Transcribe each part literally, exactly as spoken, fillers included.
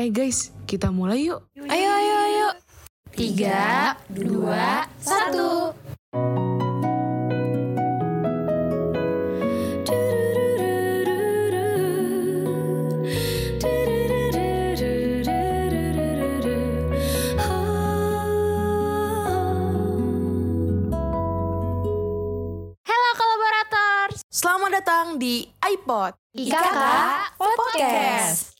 Eh guys, kita mulai yuk. Ayo, ayo, ayo. Tiga, dua, satu. Selamat datang di iPod I K K Podcast.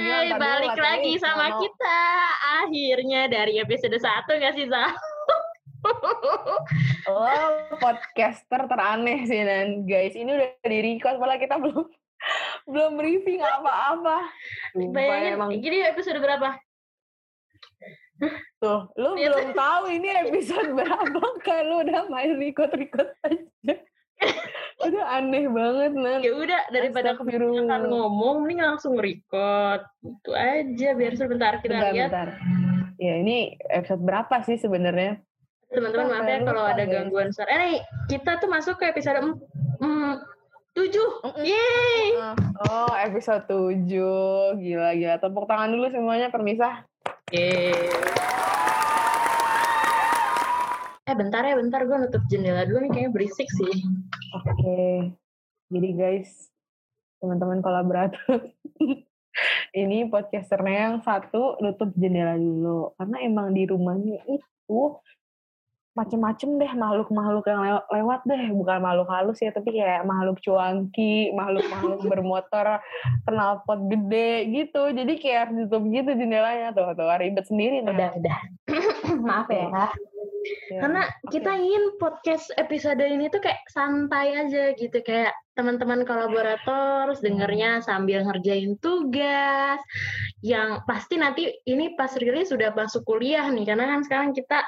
Yeay, balik lagi sama ngomong. Kita akhirnya dari episode satu gak sih, Zah? Oh, podcaster teraneh sih, dan guys, ini udah di-record, malah kita belum belum briefing apa-apa. Bayangin, emang... jadi episode berapa? Tuh, lu ya, belum tahu ini episode berapa kan, lu udah main record-record aja. Udah aneh banget, Nan. Ya udah, daripada kebiruan ngomong, mending langsung record. Itu aja, biar sebentar kita bentar, lihat. Bentar. Ya, ini episode berapa sih sebenarnya? Teman-teman, maaf ya kalau ada gangguan suara. Eh, kita tuh masuk ke episode tujuh. Yeay! Oh, episode tujuh. Gila-gila. Tepuk tangan dulu semuanya, permisah. Yeah. Eh bentar ya, bentar gue nutup jendela dulu nih, kayaknya berisik sih. Oke, okay. Jadi guys, teman-teman kolaborator, ini podcasternya yang satu nutup jendela dulu, karena emang di rumahnya itu macem-macem deh makhluk-makhluk yang lew- lewat deh, bukan makhluk halus ya, tapi kayak makhluk cuangki, makhluk-makhluk bermotor, knalpot gede gitu, jadi kayak ditutup gitu jendelanya, tuh tuh ribet sendiri. Udah, nah. udah. Maaf ya. ya. Karena okay. kita ingin podcast episode ini tuh kayak santai aja gitu, kayak teman-teman kolaborator dengernya sambil ngerjain tugas, yang pasti nanti ini pas rilis sudah masuk kuliah nih, karena kan sekarang kita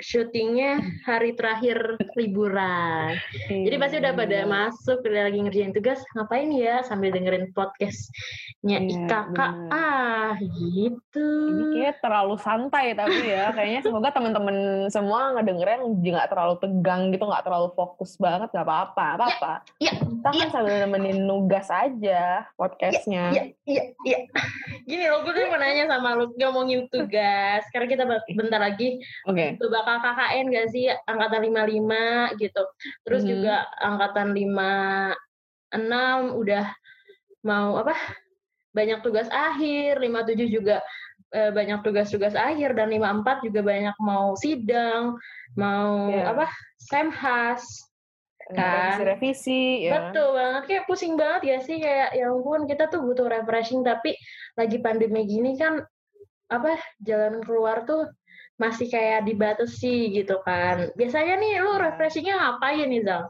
syutingnya hari terakhir liburan. Hmm. Jadi pasti udah pada masuk, udah lagi ngerjain tugas, ngapain ya sambil dengerin podcastnya ya, I K K. Ah, gitu. Ini kayaknya terlalu santai tapi ya, kayaknya semoga teman-teman semua ngedengerin gak terlalu tegang gitu, gak terlalu fokus banget, gak apa-apa. apa-apa. Ya, ya, Kita ya. kan sambil nemenin nugas aja podcastnya. Iya, iya, iya. Gini loh, gue tuh mau nanya sama lu, ngomongin tugas. Sekarang kita bentar lagi. Oke. Okay. K K N gak sih, angkatan lima puluh lima gitu, terus hmm. juga angkatan lima puluh enam udah mau apa, banyak tugas akhir, lima puluh tujuh juga eh, banyak tugas-tugas akhir, dan lima puluh empat juga banyak mau sidang, mau yeah. apa, semhas kan, revisi, ya. Betul banget, kayak pusing banget ya sih, kayak ya ampun, kita tuh butuh refreshing, tapi lagi pandemi gini kan apa, jalan keluar tuh masih kayak dibatasi gitu kan. Biasanya nih lu refreshingnya ngapain nih, Zal?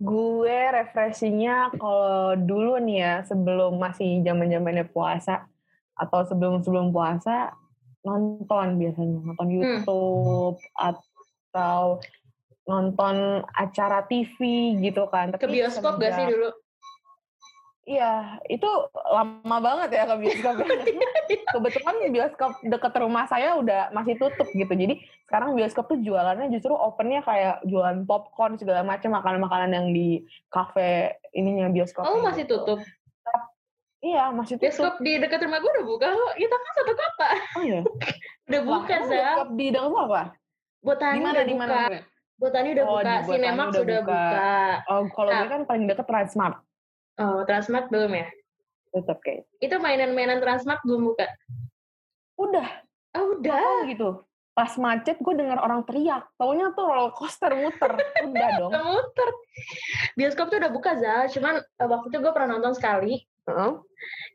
Gue refreshingnya kalau dulu nih ya, sebelum masih zaman-zamannya puasa atau sebelum-sebelum puasa, nonton biasanya, nonton YouTube hmm. atau nonton acara T V gitu kan. Tapi ke bioskop semenjak... gak sih dulu? Iya, itu lama banget ya ke bioskop. Kebetulan bioskop deket rumah saya udah masih tutup gitu. Jadi sekarang bioskop tuh jualannya justru opennya kayak jualan popcorn segala macam, makanan-makanan yang di kafe ininya bioskop. Oh, masih gitu. Tutup? Iya, masih tutup. Bioskop di dekat rumah gue udah buka. Kita kan satu kota. Oh iya? Udah buka, Zah. Bioskop di dekat rumah apa? Botani dimana, udah dimana buka. Botani udah oh, buka. Cinemax udah, udah buka. buka. Oh, kalau nah. gue kan paling deket Transmart. Oh, Transmart belum ya? Tetap kayak. Itu mainan-mainan Transmart belum buka? Udah. Oh, udah. Nah, gitu. Pas macet gue denger orang teriak. Taunya tuh roller coaster muter. Udah dong. Muter. Bioskop tuh udah buka, Zal. Cuman waktu itu gue pernah nonton sekali. Uh-huh.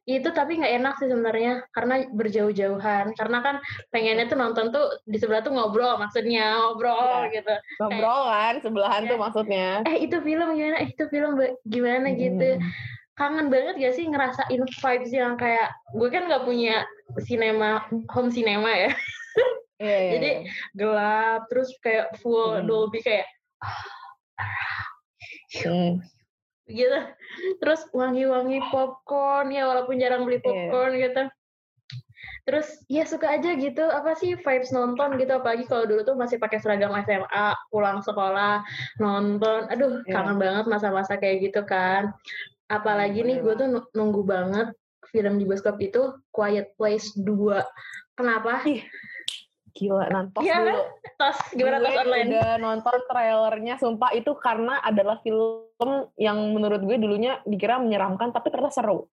Itu tapi nggak enak sih sebenarnya, karena berjauh-jauhan, karena kan pengennya tuh nonton tuh di sebelah tuh ngobrol, maksudnya ngobrol ya, gitu ngobrolan eh, sebelahan ya. Tuh maksudnya eh itu film gimana, eh itu film gimana hmm. gitu. Kangen banget gak sih ngerasain vibes yang kayak gue kan nggak punya cinema, home cinema ya. yeah, yeah, jadi yeah. gelap, terus kayak full hmm. Dolby kayak hmm. gitu, terus wangi-wangi popcorn ya, walaupun jarang beli popcorn yeah. gitu, terus ya suka aja gitu apa sih vibes nonton gitu, apalagi kalau dulu tuh masih pakai seragam S M A, pulang sekolah nonton, aduh yeah. kangen banget masa-masa kayak gitu kan. Apalagi nih gue tuh nunggu banget film di bioskop itu Quiet Place dua. Kenapa? Ih, gila, nonton ya, dulu. Tos, gimana gue tos online? Udah nonton trailernya, sumpah itu karena adalah film yang menurut gue dulunya dikira menyeramkan tapi ternyata seru.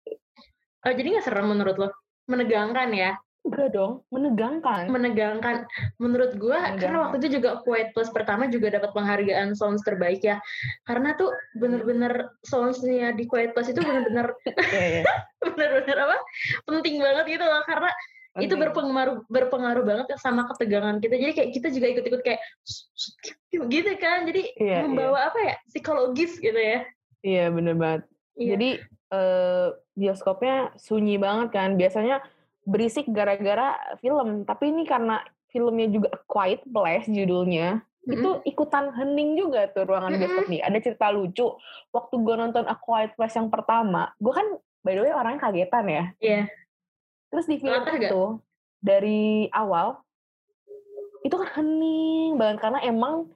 Oh, jadi gak serem menurut lo? Menegangkan ya? Enggak dong, menegangkan. Menegangkan. Menurut gue, karena waktu itu juga Quiet Place pertama juga dapat penghargaan sounds terbaik ya. Karena tuh bener-bener soundsnya di Quiet Place itu bener-bener, yeah, yeah. bener-bener apa? Penting banget gitu loh, karena okay. itu berpengaruh berpengaruh banget sama ketegangan kita. Jadi kayak kita juga ikut-ikut kayak gitu kan. Jadi yeah, membawa yeah. apa ya? Psikologis gitu ya. Iya, yeah, bener banget. Yeah. Jadi uh, bioskopnya sunyi banget kan. Biasanya berisik gara-gara film, tapi ini karena filmnya juga A Quiet Place judulnya, mm-hmm. itu ikutan hening juga tuh ruangan mm-hmm. bioskop nih. Ada cerita lucu, waktu gue nonton A Quiet Place yang pertama, gue kan by the way orangnya kagetan ya. Iya. Yeah. Terus di film Later itu, gak? Dari awal, itu kan hening banget, karena emang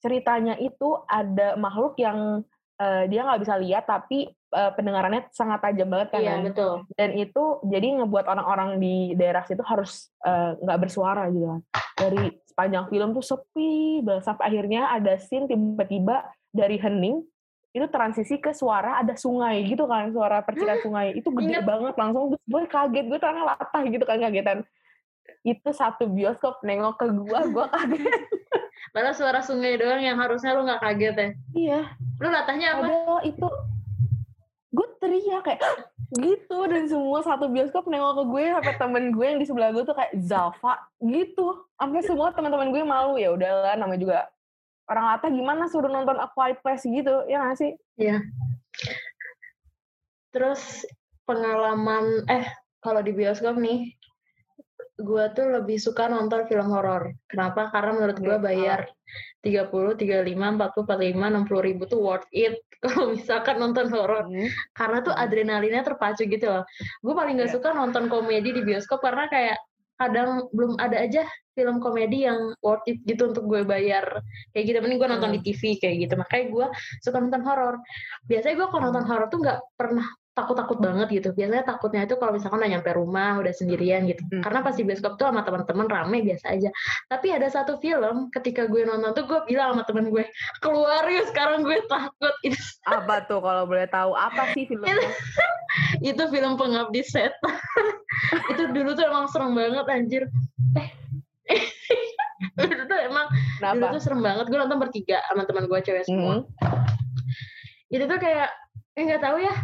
ceritanya itu ada makhluk yang uh, dia gak bisa lihat, tapi Uh, pendengarannya sangat tajam banget kan, iya, betul. Dan itu jadi ngebuat orang-orang di daerah situ harus nggak uh, bersuara gitu kan. Dari sepanjang film tuh sepi banget, sampai akhirnya ada scene tiba-tiba dari hening itu transisi ke suara ada sungai gitu kan, suara percikan sungai itu gede banget, langsung gue kaget, gue ternyata latah gitu kan kagetan. Itu satu bioskop nengok ke gue, gue kaget. Padahal suara sungai doang yang harusnya lu nggak kaget ya. Iya. Lu latahnya apa? Padahal itu gue teriak kayak gitu, dan semua satu bioskop nengok ke gue, sampai temen gue yang di sebelah gue tuh kayak Zalfa gitu, sampai semua teman-teman gue malu. Ya udahlah, namanya juga orang lata, gimana suruh nonton A Quiet Place gitu, ya nggak sih? Iya. Terus pengalaman eh kalau di bioskop nih, gue tuh lebih suka nonton film horor. Kenapa? Karena menurut gue bayar tiga puluh, tiga puluh lima, empat puluh, empat puluh lima, enam puluh ribu tuh worth it kalau misalkan nonton horor. Hmm. Karena tuh adrenalinnya terpacu gitu loh. Gue paling gak yeah. suka nonton komedi di bioskop karena kayak kadang belum ada aja film komedi yang worth it gitu untuk gue bayar. Kayak gitu, mending gue nonton hmm. di T V kayak gitu. Makanya gue suka nonton horor. Biasanya gue kalau nonton horor tuh gak pernah takut-takut banget gitu. Biasanya takutnya itu kalau misalkan udah nyampe rumah, udah sendirian gitu. Hmm. Karena pas di bioskop tuh sama teman-teman rame biasa aja. Tapi ada satu film ketika gue nonton tuh gue bilang sama temen gue, keluar yuk sekarang gue takut. Apa tuh kalau boleh tahu? Apa sih filmnya? Itu film Pengabdi Setan. Itu dulu tuh emang serem banget anjir. Dulu tuh emang Kenapa? dulu tuh serem banget. Gue nonton bertiga sama teman gue cewek semua. Hmm. Itu tuh kayak nggak eh, tahu ya,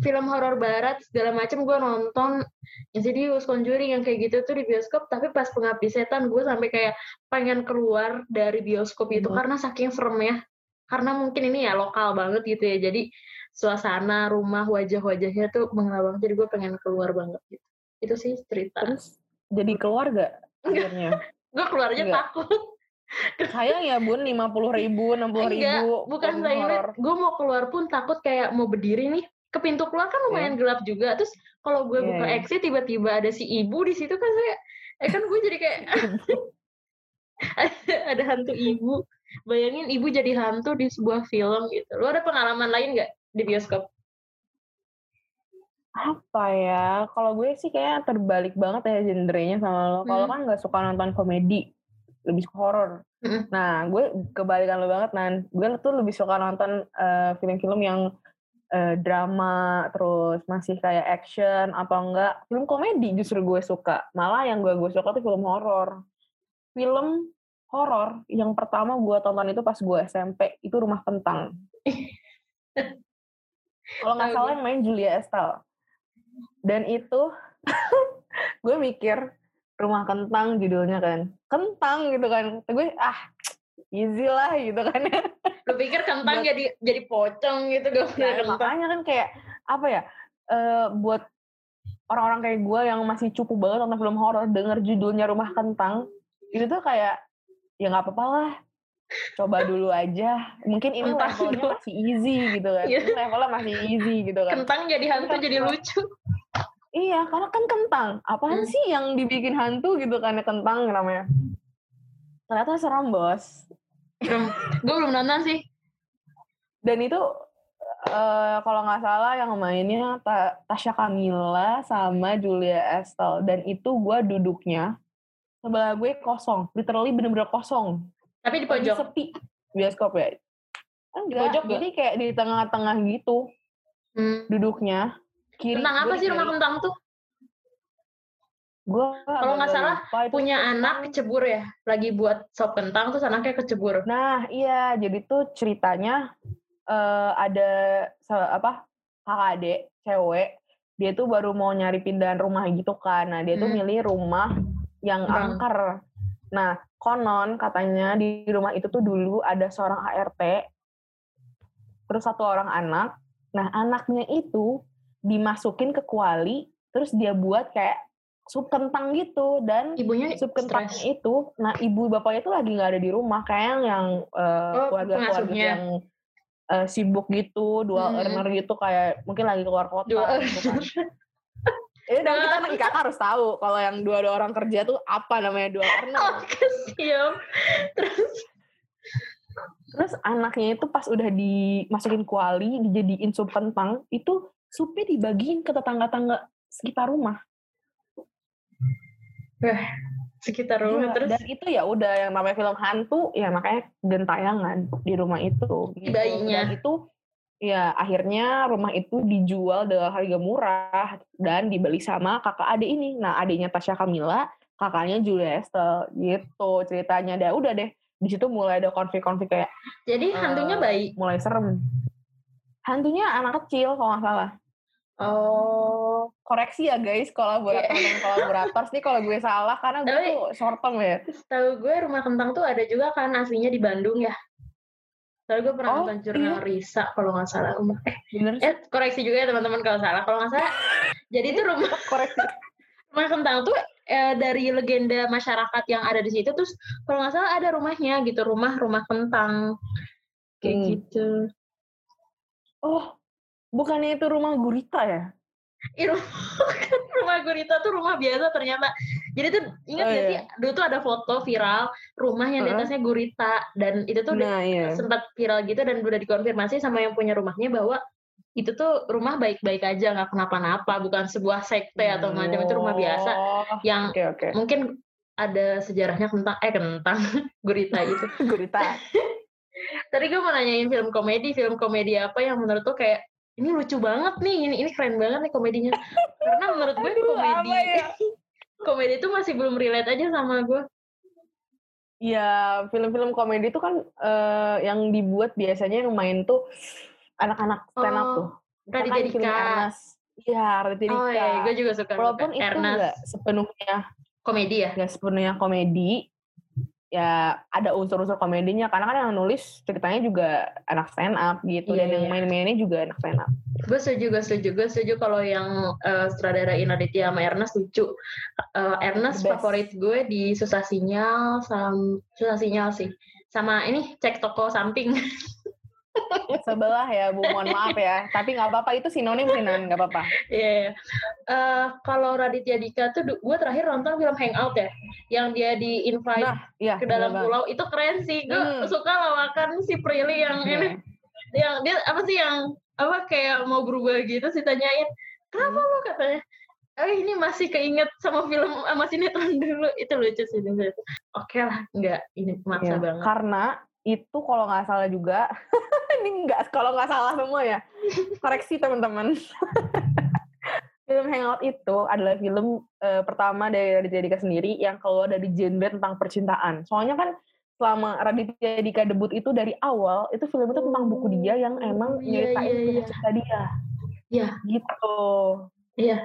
film horor barat segala macam gue nonton Insidious, Conjuring yang kayak gitu tuh di bioskop, tapi pas Pengabdi Setan gue sampai kayak pengen keluar dari bioskop itu hmm. karena saking seremnya. Karena mungkin ini ya lokal banget gitu ya, jadi suasana rumah, wajah-wajahnya tuh mengena banget, jadi gue pengen keluar banget gitu. Itu sih cerita. Terus jadi keluar gak akhirnya? Gue keluarnya Enggak. takut. Sayang ya bun, lima puluh ribu, enam puluh ribu. Enggak, bukan sayang, gue mau keluar pun takut kayak mau berdiri nih. Ke pintu keluar kan lumayan yeah. gelap juga. Terus kalau gue yeah. buka exit tiba-tiba ada si ibu di situ kan saya, eh kan gue jadi kayak ada hantu ibu. Bayangin ibu jadi hantu di sebuah film gitu. Lu ada pengalaman lain nggak di bioskop? Apa ya? Kalau gue sih kayaknya terbalik banget ya genrenya sama lo. Kalau hmm. kan nggak suka nonton komedi, lebih suka horor. Hmm. Nah gue kebalikan lo banget Nan. Gue tuh lebih suka nonton uh, film-film yang Uh, drama, terus masih kayak action atau enggak film komedi. Justru gue suka, malah yang gue gue suka tuh film horor. Film horor yang pertama gue tonton itu pas gue S M P, itu Rumah Kentang. Kalau nggak salah yang main Julia Estelle. Dan itu gue mikir Rumah Kentang judulnya kan kentang gitu kan, gue ah easy lah gitu kan. Lu pikir kentang buat, jadi jadi pocong gitu dong. Nah, makanya kan kayak apa ya, uh, buat orang-orang kayak gue yang masih cupu banget nonton film horor, denger judulnya Rumah Kentang itu tuh kayak ya nggak apa-apa lah, coba dulu aja, mungkin ini levelnya masih easy gitu kan. Ini levelnya masih easy gitu kan, kentang jadi hantu kentang, jadi lucu. Iya, karena kan kentang apaan hmm. sih yang dibikin hantu gitu kan, ya kentang namanya. Ternyata serem bos. Gue belum nonton sih. Dan itu uh, kalau nggak salah yang mainnya Jessica Mila sama Julia Estelle, dan itu gue duduknya sebelah gue kosong, literally bener-bener kosong. Tapi di pojok. Tapi sepi bioskop ya. Enggak, pojok jadi kayak di tengah-tengah gitu hmm. duduknya. Kiri, tentang apa sih kiri. Rumah Kentang tuh? Gua kalau nggak salah lupa, punya kentang. Anak kecebur ya, lagi buat sop kentang terus anaknya kecebur. Nah iya, jadi tuh ceritanya uh, ada apa kakak adik cewek, dia tuh baru mau nyari pindahan rumah gitu kan. Nah dia hmm. tuh milih rumah yang Bang. angker. Nah konon katanya di rumah itu tuh dulu ada seorang A R T, terus satu orang anak. Nah anaknya itu dimasukin ke kuali, terus dia buat kayak sup kentang gitu, dan ibunya sup kentang itu, nah ibu bapaknya itu lagi nggak ada di rumah, kayak yang uh, oh, keluarga-keluarga yang uh, sibuk gitu, dual hmm. earner gitu, kayak mungkin lagi keluar kota. Gitu kan. Ini dan kita nanti kakak harus tahu kalau yang dua dua orang kerja tuh apa namanya dual earner. Oke siap. Terus terus anaknya itu pas udah dimasukin kuali, dijadiin sup kentang, itu supnya dibagiin ke tetangga-tangga sekitar rumah. Eh, sekitar rumah ya, terus dan itu ya udah yang namanya film hantu ya makanya gentayangan di rumah itu gitu. Bayinya dan itu ya akhirnya rumah itu dijual dengan harga murah dan dibeli sama kakak adik ini. Nah adiknya Tasya Kamila, kakaknya Julia Estelle gitu ceritanya. Dan udah deh di situ mulai ada konflik-konflik kayak jadi hantunya uh, bayi mulai serem, hantunya anak kecil kalau nggak salah. Oh, koreksi ya guys, kolaborator yeah. kolaborator sih kalau gue salah karena gue tapi, tuh short term ya. Tahu gue Rumah Kentang tuh ada juga kan aslinya di Bandung ya. Tahu gue pernah oh, nonton jurnal iya. Risa kalau nggak salah. Eh, bener sih. Eh, koreksi juga ya teman-teman kalau salah. Kalau nggak salah, jadi tuh rumah koreksi Rumah Kentang tuh eh, dari legenda masyarakat yang ada di situ, terus kalau nggak salah ada rumahnya gitu, rumah rumah kentang kayak hmm. gitu. Oh. Bukannya itu rumah gurita ya? Iya, rumah gurita tuh rumah biasa ternyata. Jadi tuh ingat oh, ya iya. sih, dulu tuh ada foto viral rumah yang di atasnya gurita dan itu tuh nah, iya. sempat viral gitu dan udah dikonfirmasi sama yang punya rumahnya bahwa itu tuh rumah baik-baik aja, nggak kenapa-napa, bukan sebuah sekte atau oh, macam itu rumah biasa yang okay, okay. mungkin ada sejarahnya tentang eh tentang gurita itu. Gurita. Tadi gue mau nanyain film komedi, film komedi apa yang menurut tuh kayak ini lucu banget nih, ini ini keren banget nih komedinya. Karena menurut gue aduh, komedi, ya? komedi itu masih belum relate aja sama gue. Ya, film-film komedi itu kan uh, yang dibuat biasanya yang main tuh anak-anak stand up oh, tuh. Raditya Dika. Iya, Raditya Dika. Oh iya, gue juga suka. Walaupun itu nggak sepenuhnya komedi ya. Nggak sepenuhnya komedi. Ya ada unsur-unsur komedinya karena kan yang nulis ceritanya juga anak stand up gitu yeah. dan yang main-mainnya juga anak stand up. Gue setuju, gue setuju, gue setuju kalau yang uh, sutradara Raditya sama Ernest lucu. Uh, Ernest favorit gue di Susah Sinyal, sama Susah Sinyal sih, sama ini Cek Toko Samping. Sebelah ya, Bu, mohon maaf ya. Tapi nggak apa-apa, itu sinonim sinan, nggak apa-apa. Iya. Yeah. Uh, kalau Raditya Dika tuh, gue terakhir nonton film Hangout ya, yang dia di invite nah, yeah, ke dalam yeah, pulau, itu keren sih. Gue hmm. suka lawakan si Prilly yang yeah. ini, yang dia apa sih yang apa kayak mau berubah gitu, sih tanyain, kenapa hmm. lo katanya? Eh ini masih keinget sama film sama sinetron dulu, itu lucu sih. Oke okay lah, nggak ini maksa yeah. banget. Karena itu kalau nggak salah juga, ini nggak kalau nggak salah semua ya, koreksi teman-teman. Film Hangout itu adalah film uh, pertama dari Raditya Dika sendiri yang keluar dari genre tentang percintaan. Soalnya kan selama Raditya Dika debut itu dari awal, itu film itu tentang buku dia yang emang nyeritain yeah, yeah, yeah. cerita dia. Iya. Yeah. Gitu. Iya.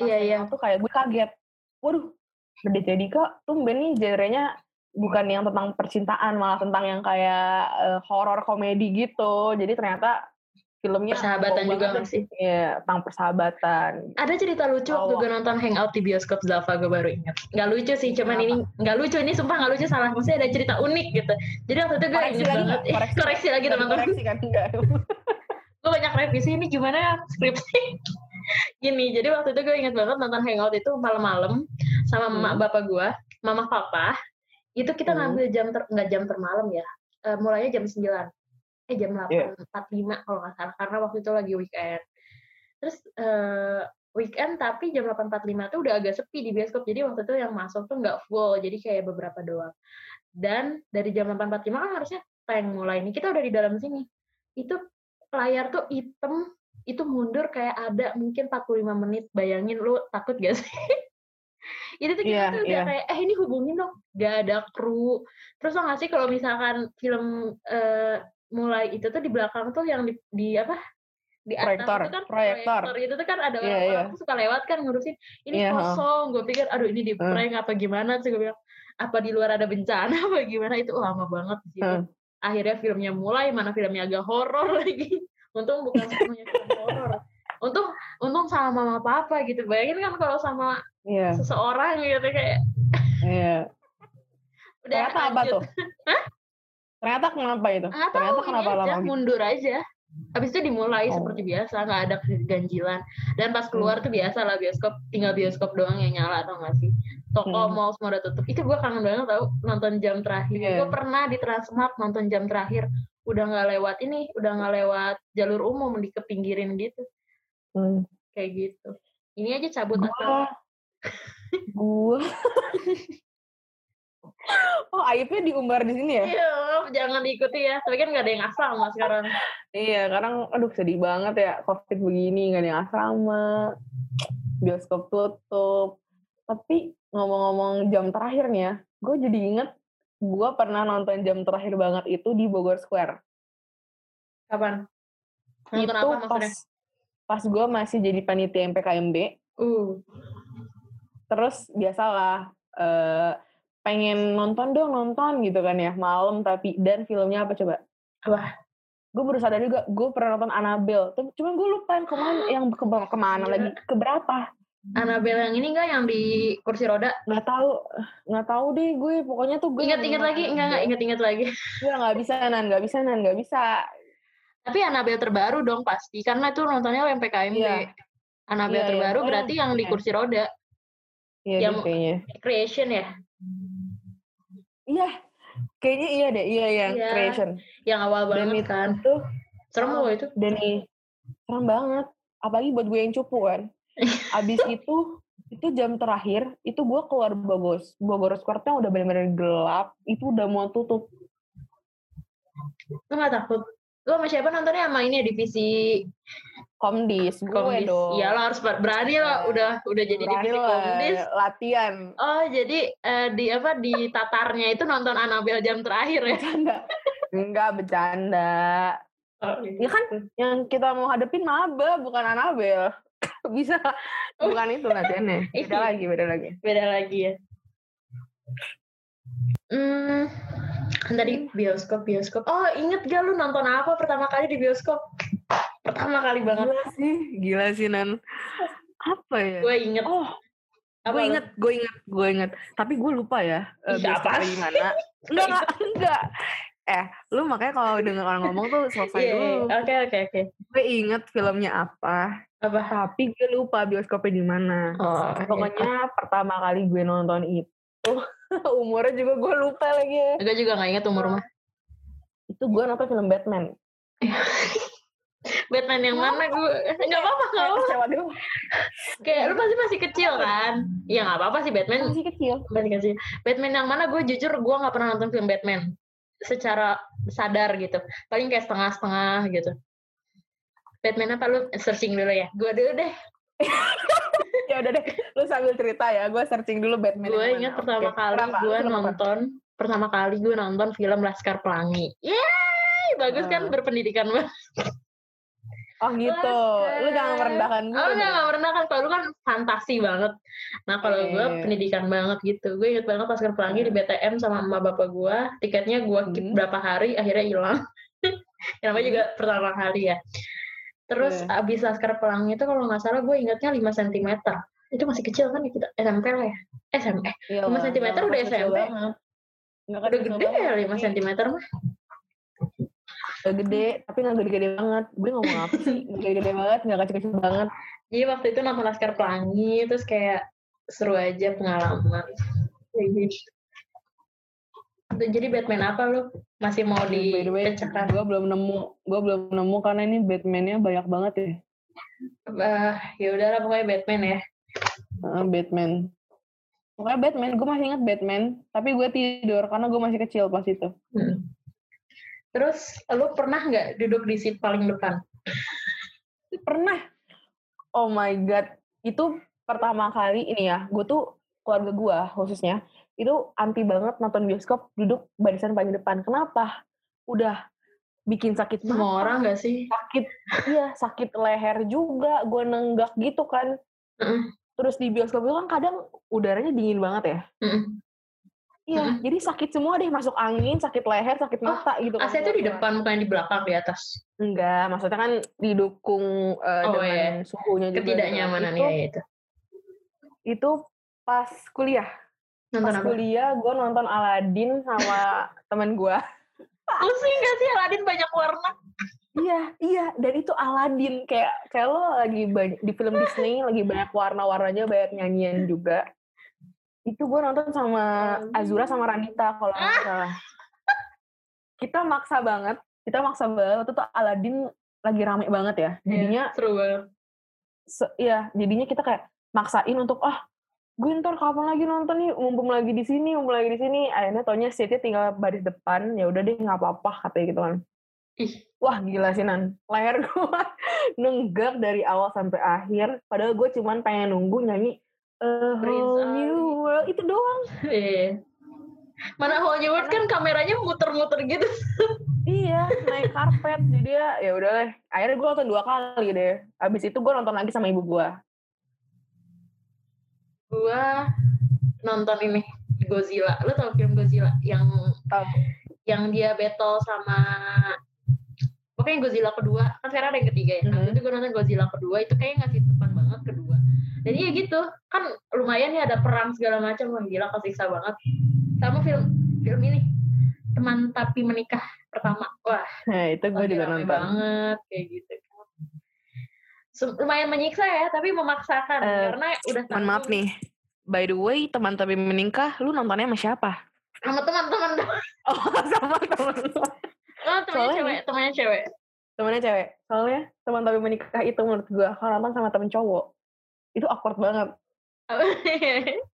Iya iya. Itu kayak gue kaget. Waduh, Raditya Dika tumben nih genre-nya bukan yang tentang percintaan, malah tentang yang kayak uh, horor komedi gitu. Jadi ternyata filmnya persahabatan juga masih. Iya, tentang persahabatan. Ada cerita lucu waktu gue nonton Hangout di bioskop Zalfa, gue baru ingat. Gak lucu sih, cuman Kenapa? ini gak lucu, ini sumpah gak lucu, salah. Maksudnya ada cerita unik gitu. Jadi waktu itu gue ingat banget. Koreksi, koreksi, koreksi lagi teman-teman. Koreksi kan? Enggak. Gue banyak revisi, ini gimana skripsi? Gini, jadi waktu itu gue ingat banget nonton Hangout itu malam-malam sama hmm. emak bapak gue, mama papa. Itu kita ngambil jam ter, nggak jam termalam ya, uh, mulainya jam sembilan. eh jam delapan empat puluh lima yeah. kalau nggak salah, karena waktu itu lagi weekend. Terus uh, weekend tapi jam delapan empat puluh lima tuh udah agak sepi di bioskop, jadi waktu itu yang masuk tuh nggak full, jadi kayak beberapa doang. Dan dari jam delapan empat puluh lima kan harusnya tayang mulai nih, kita udah di dalam sini. Itu layar tuh hitam, itu mundur kayak ada mungkin empat puluh lima menit, bayangin lu takut gak sih? Itu tuh kita yeah, tuh udah yeah. kayak, eh ini hubungin dong, gak ada kru. Terus lo ngasih kalau misalkan film uh, mulai itu tuh di belakang tuh yang di, di apa? Di atas proyektor, itu kan proyektor. proyektor itu tuh kan ada yeah, orang-orang yeah. suka lewat kan ngurusin, ini yeah, kosong, gue pikir aduh ini di prank uh. apa gimana, terus gue bilang, apa di luar ada bencana apa gimana, itu lama banget di situ. Uh. Akhirnya filmnya mulai, mana filmnya agak horor lagi. Untung bukan semuanya film horor. Untung untung sama mama papa gitu. Bayangin kan kalau sama yeah. seseorang gitu kayak. Iya. Yeah. Ternyata lanjut. Apa tuh? Hah? Ternyata kenapa itu? Nggak Ternyata tahu, kenapa lama? Mundur aja. Habis itu dimulai oh. seperti biasa, nggak ada ganjilan. Dan pas keluar hmm. tuh biasa lah bioskop, tinggal bioskop doang yang nyala atau nggak sih? Toko, hmm. mall semua udah tutup. Itu gue kangen banget tau nonton jam terakhir. Yeah. Gue pernah di Transmart nonton jam terakhir. Udah nggak lewat ini, udah nggak lewat jalur umum, di kepinggirin gitu. Hmm. Kayak gitu. Ini aja cabut gua... asal. Gue. Oh, aibnya diumbar di sini ya? Iya, jangan diikuti ya. Tapi kan nggak ada yang asrama sekarang. Iya, sekarang aduh sedih banget ya. Covid begini, nggak ada yang asrama. Bioskop tutup. Tapi ngomong-ngomong jam terakhir nih ya, gue jadi inget gue pernah nonton jam terakhir banget itu di Bogor Square. Kapan? Nonton itu apa maksudnya? Pas, pas gue masih jadi panitia M P K M B. Uh. Terus biasalah, uh, pengen nonton dong, nonton gitu kan ya, malam tapi, dan filmnya apa coba? Wah, gue baru sadar juga, gue pernah nonton Annabelle. Cuman gue lupa yang kemana, yang ke, kemana lagi, keberapa. Annabelle yang ini enggak yang di kursi roda? Enggak tahu. Enggak tahu deh gue. Pokoknya tuh gue ingat-ingat lagi, enggak enggak ingat-ingat lagi. Gue enggak bisa nan, enggak bisa nan, enggak bisa. Tapi Annabelle terbaru dong pasti karena itu nontonnya M P K M B. Yeah. Annabelle yeah, terbaru yeah. berarti oh, yang di kursi roda. Iya, yeah, kayaknya. Creation ya? Iya. Yeah. Kayaknya iya deh. Iya, yeah, yeah. yeah. Creation. Yang awal banget dan kan. Itu serem loh itu. Dan ini serem banget. Apalagi buat gue yang cupu kan. Abis itu itu jam terakhir itu gue keluar Bogor Bogor Square-nya udah benar-benar gelap, itu udah mau tutup. Lu nggak takut? Lu sama siapa nontonnya? Sama ini ya, divisi Komdis gue Komdis. Dong ya lo harus berani lah, udah udah jadi berani divisi Komdis lah, latihan. Oh jadi eh, di apa di tatarnya itu nonton Annabelle jam terakhir ya? Enggak enggak bercanda. Oh, ya kan yang kita mau hadepin maba bukan Annabelle. Bisa bukan itu latihannya, beda lagi beda lagi beda lagi ya. Hmm tadi bioskop bioskop oh inget gak lu nonton apa pertama kali di bioskop? Pertama kali banget gila sih gila sih nan apa ya gue inget oh gue inget gue inget gue inget tapi gue lupa ya bioskop di mana. enggak enggak Eh, lu makanya kalau denger orang ngomong tuh selesai yeah, dulu. Oke okay, oke okay, oke. Okay. Gue inget filmnya apa, apa? Tapi gue lupa bioskopnya di mana. Oh, pokoknya okay. Pertama kali gue nonton itu umurnya juga gue lupa lagi. Gue juga nggak inget umur mah. Itu gue nonton film Batman. Batman yang gak mana gue? Nggak apa-apa kalau. Kayak lu pasti masih kecil kan? Iya nggak apa-apa sih Batman. Masih kecil. Masih kecil. Batman yang mana? Gue jujur gue nggak pernah nonton film Batman secara sadar gitu, paling kayak setengah-setengah gitu. Batman apa lu searching dulu ya? Gue dulu deh. Ya udah deh, lu sambil cerita ya. Gue searching dulu Batman. Gue ingat pertama okay. kali gue nonton, apa? pertama kali gue nonton film Laskar Pelangi. Yeay, bagus kan, uh. berpendidikan banget. Oh gitu, Laskar. Lu jangan merendahkan gue. Oh enggak, enggak merendahkan, kalau lu kan fantasi banget. Nah kalau e. gue pendidikan banget gitu. Gue inget banget Laskar Pelangi e. di B T M sama emak bapak gue. Tiketnya gue keep hmm. berapa hari, akhirnya hilang. Namanya juga pertama kali ya. Terus e. abis Laskar Pelangi itu kalau gak salah gue ingetnya lima sentimeter. Itu masih kecil kan, kita S M P lah ya? S M P, Yolah, lima sentimeter udah S M P. Udah gede ya lima sentimeter mah. Gak gede, tapi gak gede-gede banget. Gue ngomong apa sih? Gak gede-gede banget, gak kecil-kecil banget. Jadi waktu itu nonton Laskar Pelangi, terus kayak seru aja pengalaman. Kayak gitu. Jadi Batman apa lu? Masih mau dipecahkan? Gue belum nemu, gue belum nemu karena ini Batman-nya banyak banget ya. Uh, ya udahlah pokoknya Batman ya. Uh, Batman. Pokoknya Batman, gue masih ingat Batman, tapi gue tidur karena gue masih kecil pas itu. Hmm. Terus lu pernah nggak duduk di seat paling depan? Pernah. Oh my god, itu pertama kali ini ya. Gue tuh keluarga gue khususnya itu anti banget nonton bioskop duduk barisan paling depan. Kenapa? Udah bikin sakit semua orang nggak sih? Sakit, iya sakit leher juga. Gue nenggak gitu kan. Mm-mm. Terus di bioskop itu kan kadang udaranya dingin banget ya. Mm-mm. Iya, mm-hmm. Jadi sakit semua deh, masuk angin, sakit leher, sakit mata oh, gitu. A C itu di depan bukan di belakang, di atas. Enggak, maksudnya kan didukung uh, oh, dengan iya. Suhunya juga. Ketidaknyamanan ya itu. Itu pas kuliah. Nonton pas apa? Kuliah gue nonton Aladin sama teman gue. Pusing enggak sih Aladin banyak warna? Iya, iya, dan itu Aladin kayak kayak lo lagi banyak, di film Disney lagi banyak warna-warnanya, banyak nyanyian juga. Itu gue nonton sama Azura sama Ranita kalau nggak salah. Kita maksa banget, kita maksa banget. Waktu itu Aladin lagi rame banget ya. Jadinya yeah, seru banget. Se- ya, jadinya kita kayak maksain untuk ah, gue ntar kapan lagi nonton nih, mumpung lagi di sini, mumpung lagi di sini. Akhirnya taunya seatnya tinggal baris depan. Ya udah deh, nggak apa-apa katanya gitu kan. Ih, wah gila sih Nan. Leher gue nenggak dari awal sampai akhir. Padahal gue cuman pengen nunggu nyanyi A Whole New World itu doang. Iya. Mana Whole New World kan kameranya muter-muter gitu. Iya, naik karpet. Jadi ya, ya udah deh. Akhirnya gue nonton dua kali deh. Abis itu gue nonton lagi sama ibu gue. Gue nonton ini Godzilla. Lo tau film Godzilla yang tau. Yang dia battle sama pokoknya Godzilla kedua. Kan sekarang ada yang ketiga ya. Mm-hmm. Abis itu gue nonton Godzilla kedua. Itu kayaknya ngasih depan banget kedua. Jadi ya gitu, kan lumayan ya ada perang segala macam, wah gila kesiksa banget. Sama film film ini, Teman Tapi Menikah pertama, wah. Nah itu gue juga nonton. Banget kayak gitu. Lumayan menyiksa ya, tapi memaksakan uh, karena udah. Mohon maaf nih, by the way, Teman Tapi Menikah, lu nontonnya sama siapa? Sama teman-teman. Oh sama teman-teman. Oh temannya cewek, temannya cewek. Temannya cewek. Soalnya Teman Tapi Menikah itu menurut gue kalau nonton sama temen cowok. Itu awkward banget.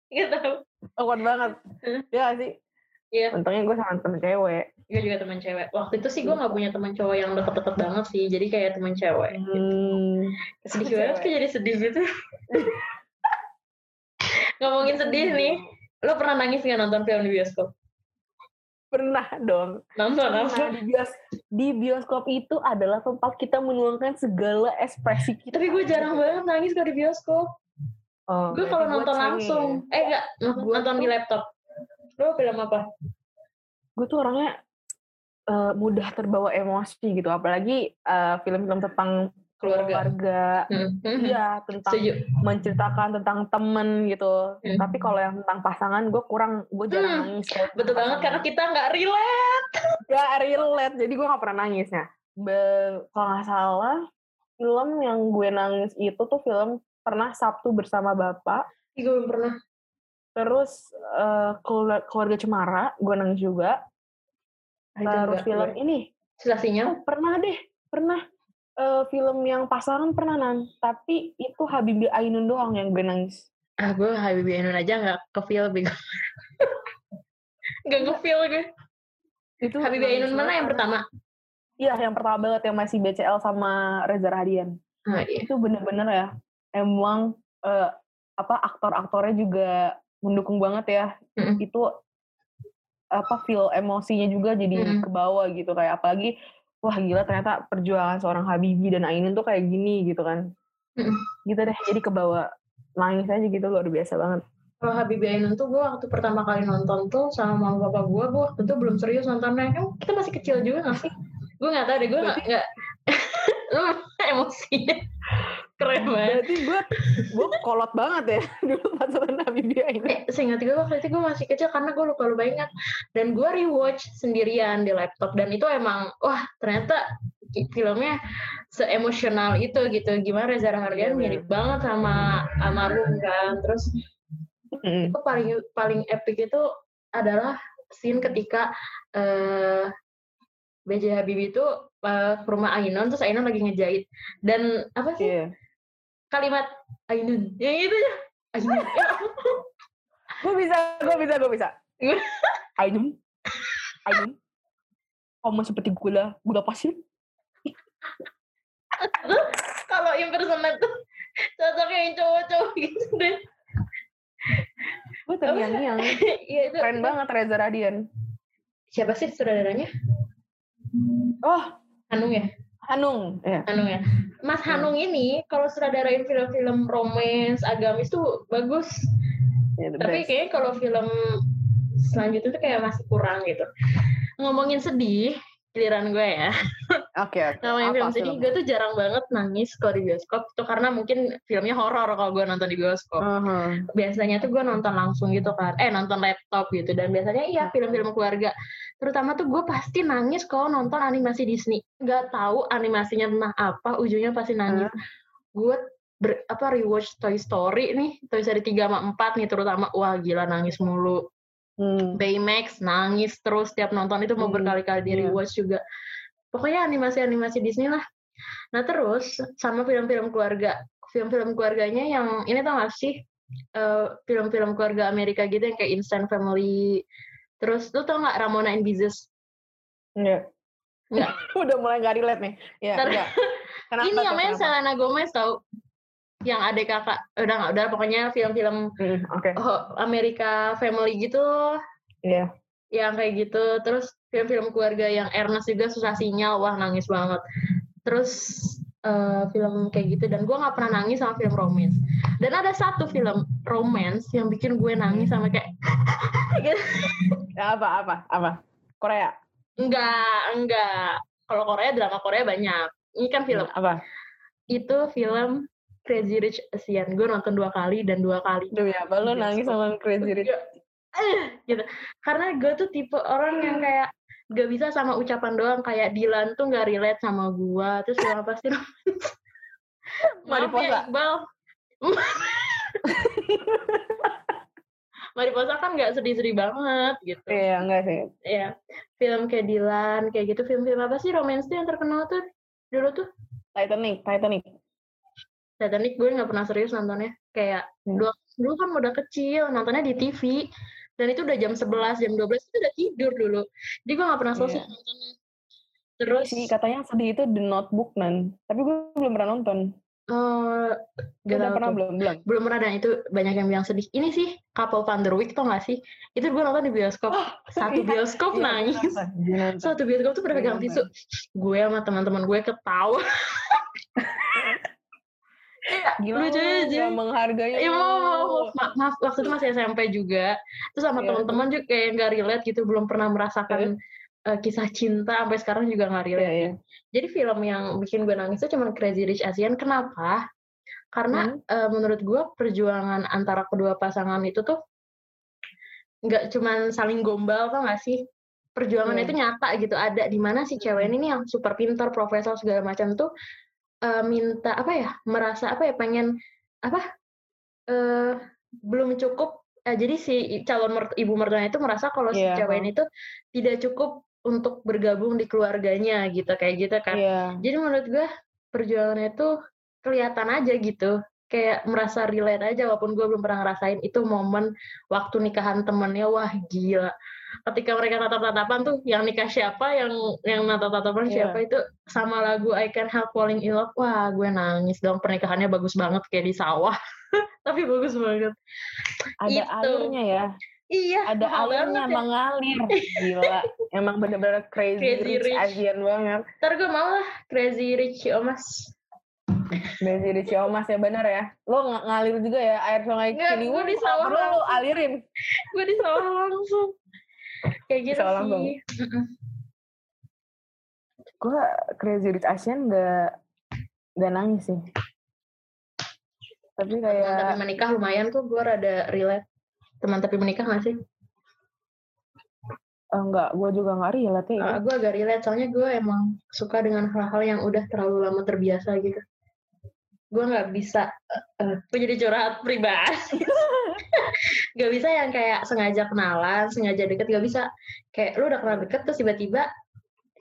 Gak tau. Awkward banget. Ya sih? Iya. Untungnya gue sama temen cewek. Gue juga temen cewek. Waktu itu sih gue gak punya temen cowok yang deket-deket banget sih. Jadi kayak temen cewek. Hmm. Gitu. Sedih banget tuh jadi sedih gitu. Ngomongin sedih nih. Lo pernah nangis gak nonton film di bioskop? Pernah dong. Nonton apa? Di, bios, di bioskop itu adalah tempat kita menuangkan segala ekspresi kita. Tapi gue jarang banget nangis kalau di bioskop. Oh, gue kalau nonton cengeng. Langsung. Eh enggak, gua nonton tuh, di laptop. Lo film apa? Gue tuh orangnya uh, mudah terbawa emosi gitu. Apalagi uh, film-film tentang keluarga. keluarga. Hmm. Iya, tentang Setuju. Menceritakan tentang temen gitu. Hmm. Tapi kalau yang tentang pasangan, gue kurang, gue jarang hmm. nangis. Betul banget, pasangan. Karena kita nggak relate. Nggak relate, jadi gue nggak pernah nangisnya. Be- kalau nggak salah, film yang gue nangis itu tuh film pernah Sabtu Bersama Bapak. Iya, gue pernah. Terus uh, Keluarga Cemara, gue nangis juga. Terus film gue. Ini. Selasinya? Oh, pernah deh, pernah. Uh, film yang pasaran pernah nan, tapi itu Habibie Ainun doang yang gue nangis. Ah, gue Habibie Ainun aja nggak kefeel bego. Nggak kefeel gue. Itu Habibie Ainun mana yang pertama? Iya, yang pertama banget yang masih B C L sama Reza Rahadian. Ah, iya. Itu bener-bener ya, emang uh, apa aktor-aktornya juga mendukung banget ya. Mm-hmm. Itu apa feel emosinya juga jadi mm-hmm. ke bawah gitu kayak apalagi. Wah gila ternyata perjuangan seorang Habibie dan Ainun tuh kayak gini gitu kan. Mm. Gitu deh, jadi kebawa nangis aja gitu, luar biasa banget. Kalau Habibie Ainun tuh gue waktu pertama kali nonton tuh sama mama papa gue, gue waktu itu belum serius nontonnya. Kan kita masih kecil juga gak sih? Gue gak tau deh, gue berarti, gak... gak... emosinya keren banget. Berarti gue, gue kolot banget ya dulu pasangan Habibie Ainun. Eh, seingat gue waktu itu gue masih kecil karena gue lupa-lupa ingat. Dan gue rewatch sendirian di laptop. Dan itu emang, wah ternyata filmnya se-emosional itu gitu. Gimana Reza Rahadian mirip banget sama Almarhum kan. Terus, mm-hmm. itu paling, paling epic itu adalah scene ketika uh, B J Habibie itu uh, ke rumah Ainun, terus Ainun lagi ngejahit. Dan apa sih yeah. kalimat Ainun yang itu ya Ainun. gue bisa, gue bisa, gue bisa. Ainun, Ainun, sama seperti gula, gula pasir. Kalau impersonate tuh cocoknya yang cowok-cowok gitu deh. Gue terngiang-ngiang. Ya, keren banget Reza Rahadian. Siapa sih saudaranya? Oh, Hanung ya? Hanung, ya. Hanung ya. Mas Hanung ini kalau sutradarain film-film romance, agamis tuh bagus. Yeah, tapi kayaknya kalau film selanjutnya tuh kayak masih kurang gitu. Ngomongin sedih, giliran gue ya. Oke. Okay, okay. Ngomongin apa film sedih, gue tuh jarang banget nangis kalau di bioskop. Itu karena mungkin filmnya horor kalau gue nonton di bioskop. Uh-huh. Biasanya tuh gue nonton langsung gitu kan. Eh nonton laptop gitu. Dan biasanya iya film-film keluarga. Terutama tuh gue pasti nangis kalau nonton animasi Disney. Gak tahu animasinya tentang apa, ujungnya pasti nangis. Uh-huh. Gue ber, apa rewatch Toy Story nih, Toy Story tiga sama empat nih terutama. Wah gila nangis mulu. Hmm. Baymax nangis terus tiap nonton itu mau hmm. berkali-kali di rewatch yeah. juga. Pokoknya animasi-animasi Disney lah. Nah terus sama film-film keluarga, film-film keluarganya yang ini tau gak sih uh, film-film keluarga Amerika gitu yang kayak Instant Family. Terus lu tau gak Ramona and Beezus? Enggak. Enggak. Udah mulai gak relate nih. Ya, Ter- kenapa, ini yang main Selena Gomez tau. Yang adik kakak, udah nggak, udah pokoknya film-film mm, okay. Amerika Family gitu, yeah. yang kayak gitu, terus film-film keluarga yang Ernest juga susah sinyal, wah nangis banget, terus uh, film kayak gitu, dan gue nggak pernah nangis sama film romance, dan ada satu film romance yang bikin gue nangis sama kayak, gitu. apa apa apa, Korea? Enggak enggak, kalau Korea drama Korea banyak, ini kan film apa? Itu film Crazy Rich Asian, gue nonton dua kali dan dua kali. Duh ya, lo nangis sama Crazy Rich. Gitu. Karena gue tuh tipe orang yang kayak gak bisa sama ucapan doang, kayak Dylan tuh gak relate sama gue. Terus gue pasti Mariposa. Mariposa kan gak sedih-sedih banget gitu. Iya, enggak sih. Iya. Film kayak Dylan, kayak gitu. Film-film apa sih romance tuh yang terkenal tuh dulu tuh? Titanic, Titanic. Titanic gue nggak pernah serius nontonnya, kayak hmm. dua, dulu kan udah kecil nontonnya di T V dan itu udah jam sebelas jam dua belas itu udah tidur dulu, jadi gue nggak pernah selesai yeah. nontonnya. Terus si katanya sedih itu The Notebook Nan, tapi gue belum pernah nonton. Uh, gak udah pernah belum belum belum pernah, dan itu banyak yang bilang sedih. Ini sih Couple Van Der Wijk, tau nggak sih itu gue nonton di bioskop, satu bioskop nangis, satu bioskop tuh berpegang tisu, gue sama teman-teman gue ketawa. Gila, gak menghargai. Ya, maaf, maaf, maaf, waktu itu masih S M P juga. Terus sama yeah. teman-teman juga kayak gak relate gitu, belum pernah merasakan yeah. uh, kisah cinta, sampai sekarang juga gak relate. Yeah, yeah. Jadi film yang bikin gue nangis itu cuma Crazy Rich Asian. Kenapa? Karena hmm. uh, menurut gue perjuangan antara kedua pasangan itu tuh gak cuma saling gombal, tau gak sih? Perjuangannya hmm. itu nyata gitu, ada. Dimana si cewek ini yang super pintar, profesor, segala macam tuh Uh, minta apa ya merasa apa ya pengen apa uh, belum cukup, uh, jadi si calon mer- ibu mertuanya itu merasa kalau yeah. si cewek ini tuh tidak cukup untuk bergabung di keluarganya gitu, kayak gitu kan yeah. Jadi menurut gue perjuangannya tuh kelihatan aja gitu, kayak merasa relate aja walaupun gue belum pernah ngerasain itu. Momen waktu nikahan temennya, wah gila, ketika mereka tatap-tatapan tuh, yang nikah siapa, yang yang tatap-tatapan yeah. siapa itu, sama lagu I Can't Help Falling In Love, wah gue nangis dong. Pernikahannya bagus banget kayak di sawah, tapi bagus banget. Ada itu. Alurnya ya. Iya. Ada alurnya ya. Mengalir, gila. Emang bener-bener Crazy, Crazy Rich Asian banget. Ntar gue malah Crazy Rich Omas. Crazy Rich Omas ya, bener ya. Lo ng- ngalir juga ya air sungai Ciliwung. Gue di sawah langsung. Lo alirin. Gue di sawah langsung. Kayak gitu sih. Gue Crazy Rich Asian gak, gak nangis sih. Tapi kayak Teman Tapi Menikah lumayan tuh, gue rada relate. Teman Tapi Menikah gak sih? Uh, enggak, gue juga gak relate ya. Uh, gue agak relate, soalnya gue emang suka dengan hal-hal yang udah terlalu lama terbiasa gitu. gue nggak bisa uh, gue jadi curhat pribadi nggak bisa yang kayak sengaja kenalan, sengaja deket, nggak bisa kayak lu udah kenal deket terus tiba-tiba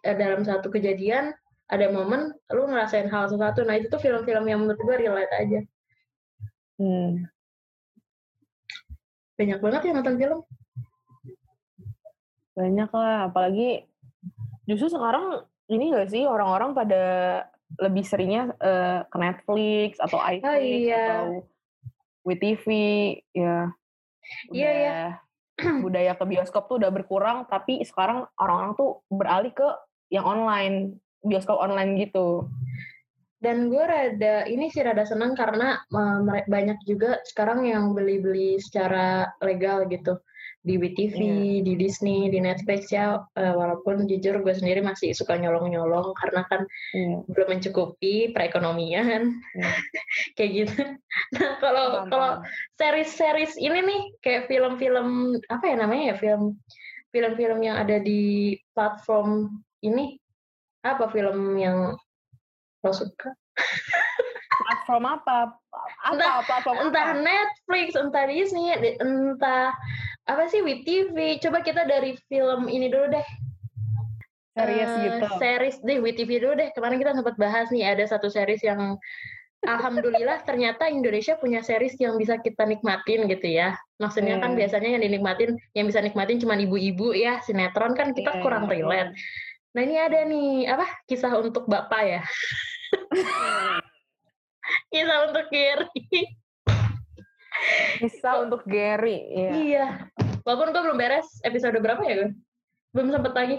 uh, dalam satu kejadian ada momen lu ngerasain hal sesuatu. Nah itu tuh film-film yang menurut gue relate aja. Hmm. Banyak banget yang nonton film, banyak lah, apalagi justru sekarang ini nggak sih orang-orang pada lebih seringnya uh, ke Netflix atau iTunes oh, iya. atau W T V ya. Iya ya. Budaya ke bioskop tuh udah berkurang, tapi sekarang orang-orang tuh beralih ke yang online, bioskop online gitu. Dan gue rada ini sih rada senang karena um, banyak juga sekarang yang beli-beli secara legal gitu di W T V, yeah. di Disney, di Netflix ya. Uh, walaupun jujur gue sendiri masih suka nyolong-nyolong karena kan yeah. belum mencukupi perekonomian yeah. kayak gitu. Nah kalau kalau series-series ini nih kayak film-film apa ya namanya ya film film-film yang ada di platform ini, apa film yang lo suka? Platform apa? Apa entah, platform entah apa? Netflix, entah Disney, entah apa sih W T V. Coba kita dari film ini dulu deh. Series uh, gitu. Series deh, W T V dulu deh. Kemarin kita sempat bahas nih ada satu series yang alhamdulillah ternyata Indonesia punya series yang bisa kita nikmatin gitu ya. Maksudnya yeah. kan biasanya yang dinikmatin, yang bisa nikmatin cuma ibu-ibu ya, sinetron kan kita yeah. kurang relate. Nah ini ada nih, apa? Kisah untuk Bapak ya? Kisah untuk Gary. Kisah untuk Gary, iya. Iya. Walaupun gue belum beres episode berapa ya gue? Belum sempet lagi.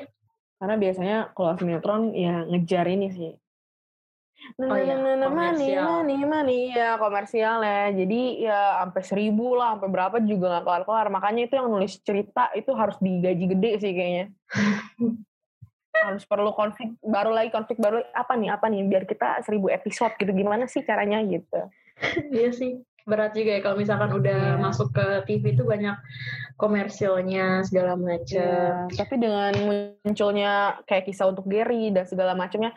Karena biasanya kalau sinetron ya ngejar ini sih. Oh iya, komersial. Mani, mani, ya komersial ya. Jadi ya sampai seribu lah, sampai berapa juga gak kelar-kelar. Makanya itu yang nulis cerita itu harus digaji gede sih kayaknya. Harus perlu konflik baru lagi konflik baru apa nih apa nih biar kita seribu episode gitu, gimana sih caranya gitu. Iya sih berat juga ya kalau misalkan udah yeah. masuk ke T V itu banyak komersialnya segala macam. Yeah. Tapi dengan munculnya kayak Kisah untuk Gary dan segala macamnya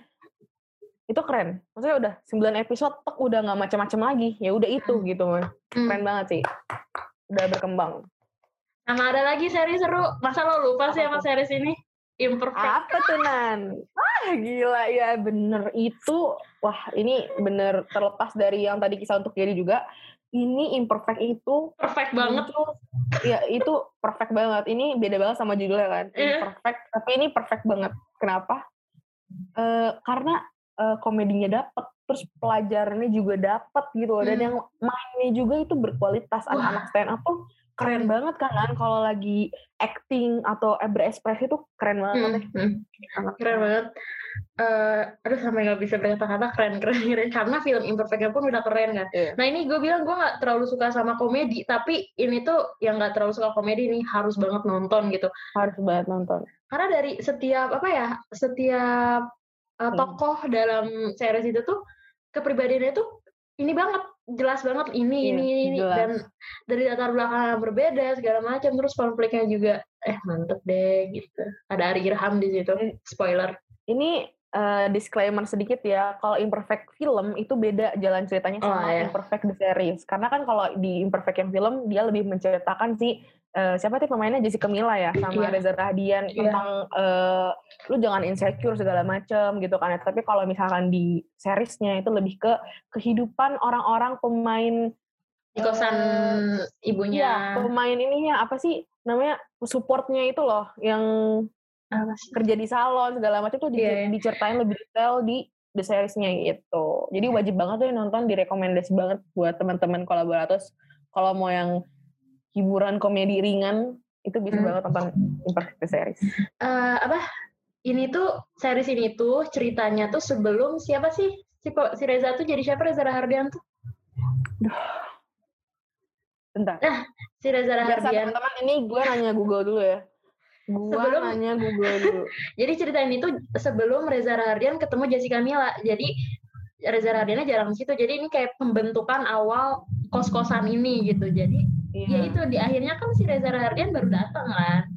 itu keren. Maksudnya udah sembilan episode tek udah nggak macam-macam lagi, ya udah itu mm. gitu man. Keren mm. banget sih. Udah berkembang. Sama ada lagi seri seru. Masa lo lupa apa sih sama series ini? Imperfect. Apa tuh Nan? Wah gila ya bener itu. Wah ini bener terlepas dari yang tadi Kisah untuk Gary juga. Ini Imperfect itu perfect banget tuh. Ya itu perfect banget. Ini beda banget sama judulnya kan. Yeah. Imperfect. Tapi ini perfect banget. Kenapa? Uh, karena uh, komedinya dapet, terus pelajarannya juga dapet gitu. Dan hmm. yang mainnya juga itu berkualitas. Wah. Anak-anak stand up tuh keren banget kan, kan kalau lagi acting atau berekspresi tuh keren banget. Hmm, hmm. Keren banget. Uh, aduh sampai nggak bisa berkata-kata keren, keren keren karena film Imperfectnya pun udah keren kan. Yeah. Nah ini gue bilang gue nggak terlalu suka sama komedi, tapi ini tuh yang nggak terlalu suka komedi ini harus banget nonton gitu. Harus banget nonton. Karena dari setiap apa ya setiap uh, tokoh hmm. dalam series itu tuh kepribadiannya tuh ini banget. Jelas banget ini, yeah, ini, ini. Jelas. Dan dari latar belakang berbeda, segala macam. Terus konfliknya juga, eh mantep deh gitu. Ada Ari Irham di situ, spoiler. Ini uh, disclaimer sedikit ya, kalau Imperfect film itu beda jalan ceritanya sama oh, yeah. Imperfect the series. Karena kan kalau di Imperfect yang film, dia lebih menceritakan si, uh, siapa sih pemainnya, Jessica Mila ya, sama yeah. Reza Rahadian, yeah. tentang uh, lu jangan insecure segala macem gitu kan. Tapi kalau misalkan di seriesnya itu lebih ke kehidupan orang-orang pemain di kosan uh, ibunya. Ya, pemain ininya apa sih namanya supportnya itu loh yang ah, kerja di salon segala macam tuh yeah. diceritain lebih detail di the seriesnya gitu. Jadi wajib banget tuh nonton, direkomendasi banget buat teman-teman kolaborator kalau mau yang hiburan komedi ringan itu bisa hmm. banget nonton Imperfect series. Uh, apa? Ini tuh series ini tuh ceritanya tuh sebelum siapa sih si, si Reza tuh jadi siapa Reza Rahadian tuh? Duh. Bentar. Nah, si Reza Rahadian. Teman-teman ini gue nanya Google dulu ya. Gue sebelum, nanya Google dulu. Jadi cerita ini tuh sebelum Reza Rahadian ketemu Jessica Mila. Jadi Reza Rahadiannya jarang di situ. Jadi ini kayak pembentukan awal kos-kosan ini gitu. Jadi yeah. ya itu di akhirnya kan si Reza Rahadian baru datang kan.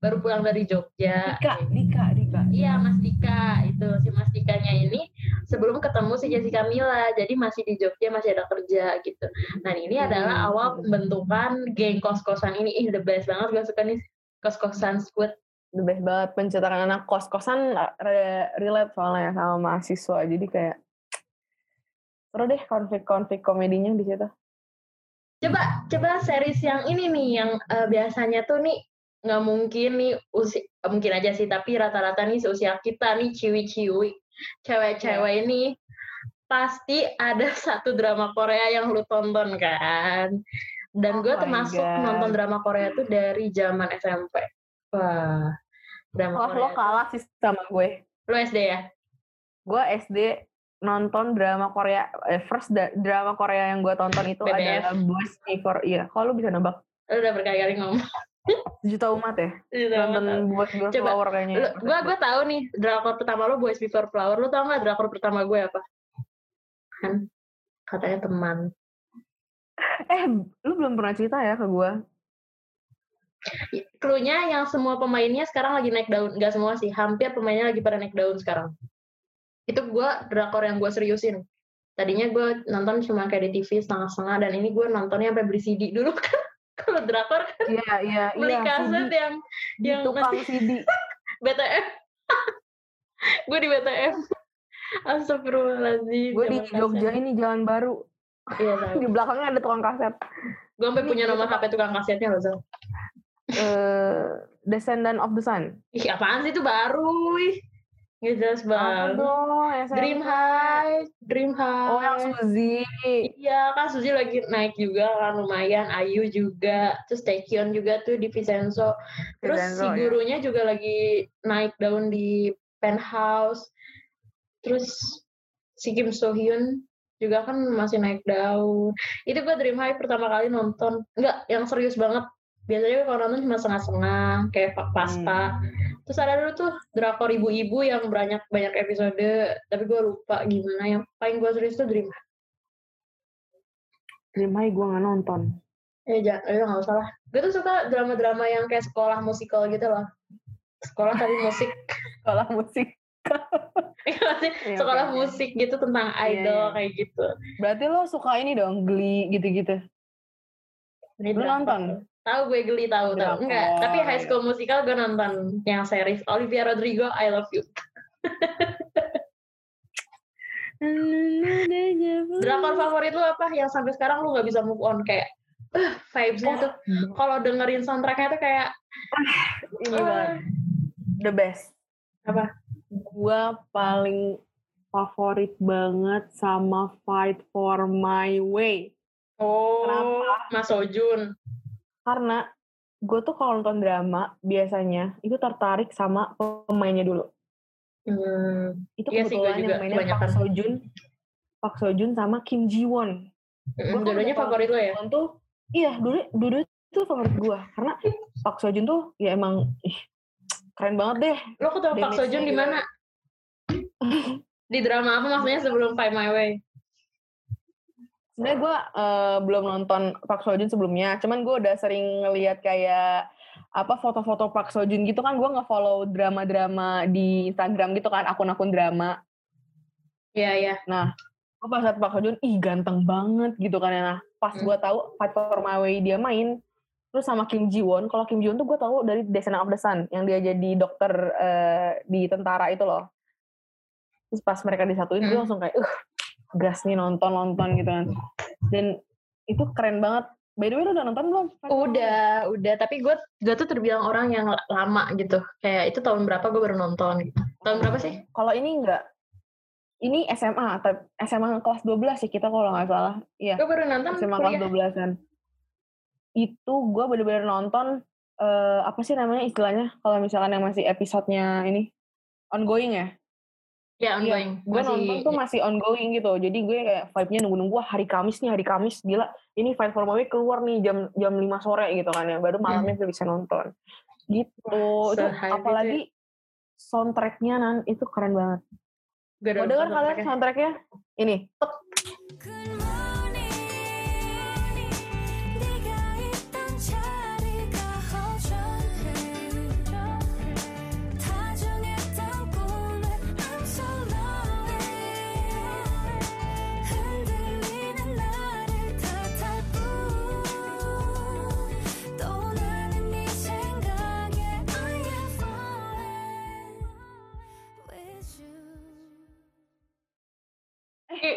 baru pulang dari Jogja. Dika, Dika, Dika. Iya, Mas Dika itu, si Mas Dikanya ini sebelum ketemu si Jessica Mila, jadi masih di Jogja, masih ada kerja gitu. Nah ini adalah awal pembentukan geng kos-kosan ini. Ih, the best banget, gue suka nih kos-kosan Squid. The best banget, pencetakan anak kos-kosan relate soalnya sama mahasiswa, jadi kayak seru deh konflik-konflik komedinya di situ. Coba, coba series yang ini nih, yang uh, biasanya tuh nih nggak mungkin nih usia, mungkin aja sih, tapi rata-rata nih seusia kita nih, ciwi-ciwi cewek-cewek yeah. ini pasti ada satu drama Korea yang lu tonton kan, dan oh gue termasuk God. nonton drama Korea tuh dari zaman S M P. Wah, drama oh, Korea lo kalah sih sama gue. Lo S D ya? Gue S D nonton drama Korea, eh, first da- drama Korea yang gue tonton itu B D F. Adalah Boys Before. Iya, kalau lu bisa nebak. Lu udah berkali-kali ngomong. Juta umat ya? Juta umat. Boys Before Coba, Flower kayaknya. Lu, gua gua tahu nih, drakor pertama lu Boys Before Flower. Lu tau enggak drakor pertama gue apa? Kan katanya teman. Eh, lu belum pernah cerita ya ke gue. Cluenya yang semua pemainnya sekarang lagi naik daun. Enggak semua sih, hampir pemainnya lagi pada naik daun sekarang. Itu gue drakor yang gue seriusin. Tadinya gue nonton cuma kayak di T V setengah-setengah, dan ini gue nontonnya sampai beli C D dulu kan. Kalau drakor kan yeah, yeah, beli yeah, kaset C D. yang yang tukang C D. B T M. Gue di B T M. Astagfirullahaladzim. Gue di Jogja ini Jalan Baru. Iya, di belakangnya ada tukang kaset. Gue sampai punya nomor H P tukang kasetnya loh. Uh, Descendant of the Sun. Ih, apaan sih itu baru? Ih. Nggak jelas banget. Oh, ya, Dream High, Dream High. Oh, yang Suzy. Iya, kan Suzy lagi naik juga kan, lumayan. Ayu juga, terus Taekyon juga tuh di Vincenzo. Terus Vincenzo, si gurunya ya. Juga lagi naik daun di Penthouse. Terus si Kim So Hyun juga kan masih naik daun. Itu gue Dream High pertama kali nonton. Enggak, yang serius banget. Biasanya kalau nonton cuma setengah-setengah, kayak pasta. Hmm. Terus ada dulu tuh drakor ibu-ibu yang banyak banyak episode, tapi gue lupa gimana. Yang paling gue serius tuh Dream High. Dream High gue nggak nonton. Eh jangan, eh nggak usah lah. Gue tuh suka drama-drama yang kayak sekolah musikal gitu loh. Sekolah tapi musik. Sekolah musik. Sekolah musik gitu tentang idol yeah, yeah. kayak gitu. Berarti lo suka ini dong, Glee gitu-gitu. Lo nonton? Tahu gue Glee, tahu tahu enggak, tapi High School Musical gue nonton yang series. Olivia Rodrigo, I Love You. Drakor favorit lu apa yang sampai sekarang lu nggak bisa move on? Kayak uh, vibesnya tuh kalau dengerin soundtracknya tuh kayak ini uh, banget the best. Apa gue paling favorit banget sama Fight for My Way. Oh, kenapa? Mas Seo Joon. Karena gue tuh kalau nonton drama biasanya itu tertarik sama pemainnya dulu. Hmm, itu iya kebetulan yang mainnya kebanyakan. Park Seo Joon, Park Seo Joon sama Kim Ji Won. Mm-hmm. Dua-duanya favorit lo ya? Tuh, iya, dulu dulu itu favorit gue karena Park Seo Joon tuh ya emang ih, keren banget deh. Lo ketemu Park Seo Joon di mana? Di drama apa maksudnya sebelum Fight My Way? Sebenarnya gue uh, belum nonton Park Seo Joon sebelumnya, cuman gue udah sering ngeliat kayak apa foto-foto Park Seo Joon gitu kan. Gue nge-follow drama-drama di Instagram gitu kan, akun-akun drama. Iya, yeah, iya. Yeah. Nah, gue pas liat Park Seo Joon, ih ganteng banget gitu kan. Nah, pas hmm. gue tahu Fight for My Way dia main, terus sama Kim Ji Won. Kalau Kim Ji Won tuh gue tahu dari Descendant of the Sun, yang dia jadi dokter uh, di tentara itu loh. Terus pas mereka disatuin, hmm. gue langsung kayak, uh. gas nih nonton-nonton gitu kan. Dan itu keren banget. By the way, lu udah nonton belum? Udah, udah. Tapi gue gue tuh terbilang orang yang lama gitu. Kayak itu tahun berapa gue baru nonton. Tahun berapa sih? Kalau ini enggak. Ini S M A, S M A kelas dua belas sih kita kalau nggak salah. Iya. Gue baru nonton S M A kelas dua belas kan. Itu gue bener-bener nonton, uh, apa sih namanya istilahnya? Kalau misalkan yang masih episode-nya ini. Ongoing ya? Ya, ongoing. Ya, gue masih... nonton tuh masih ongoing gitu. Jadi gue kayak vibe-nya nunggu-nunggu, wah hari Kamis nih, hari Kamis, gila. Ini Fight for My Way keluar nih jam jam lima sore gitu kan ya. Baru malamnya hmm. bisa nonton. Gitu. So, apalagi itu. Soundtrack-nya nan itu keren banget. Mau denger kalian soundtrack-nya? Ini. Tuk.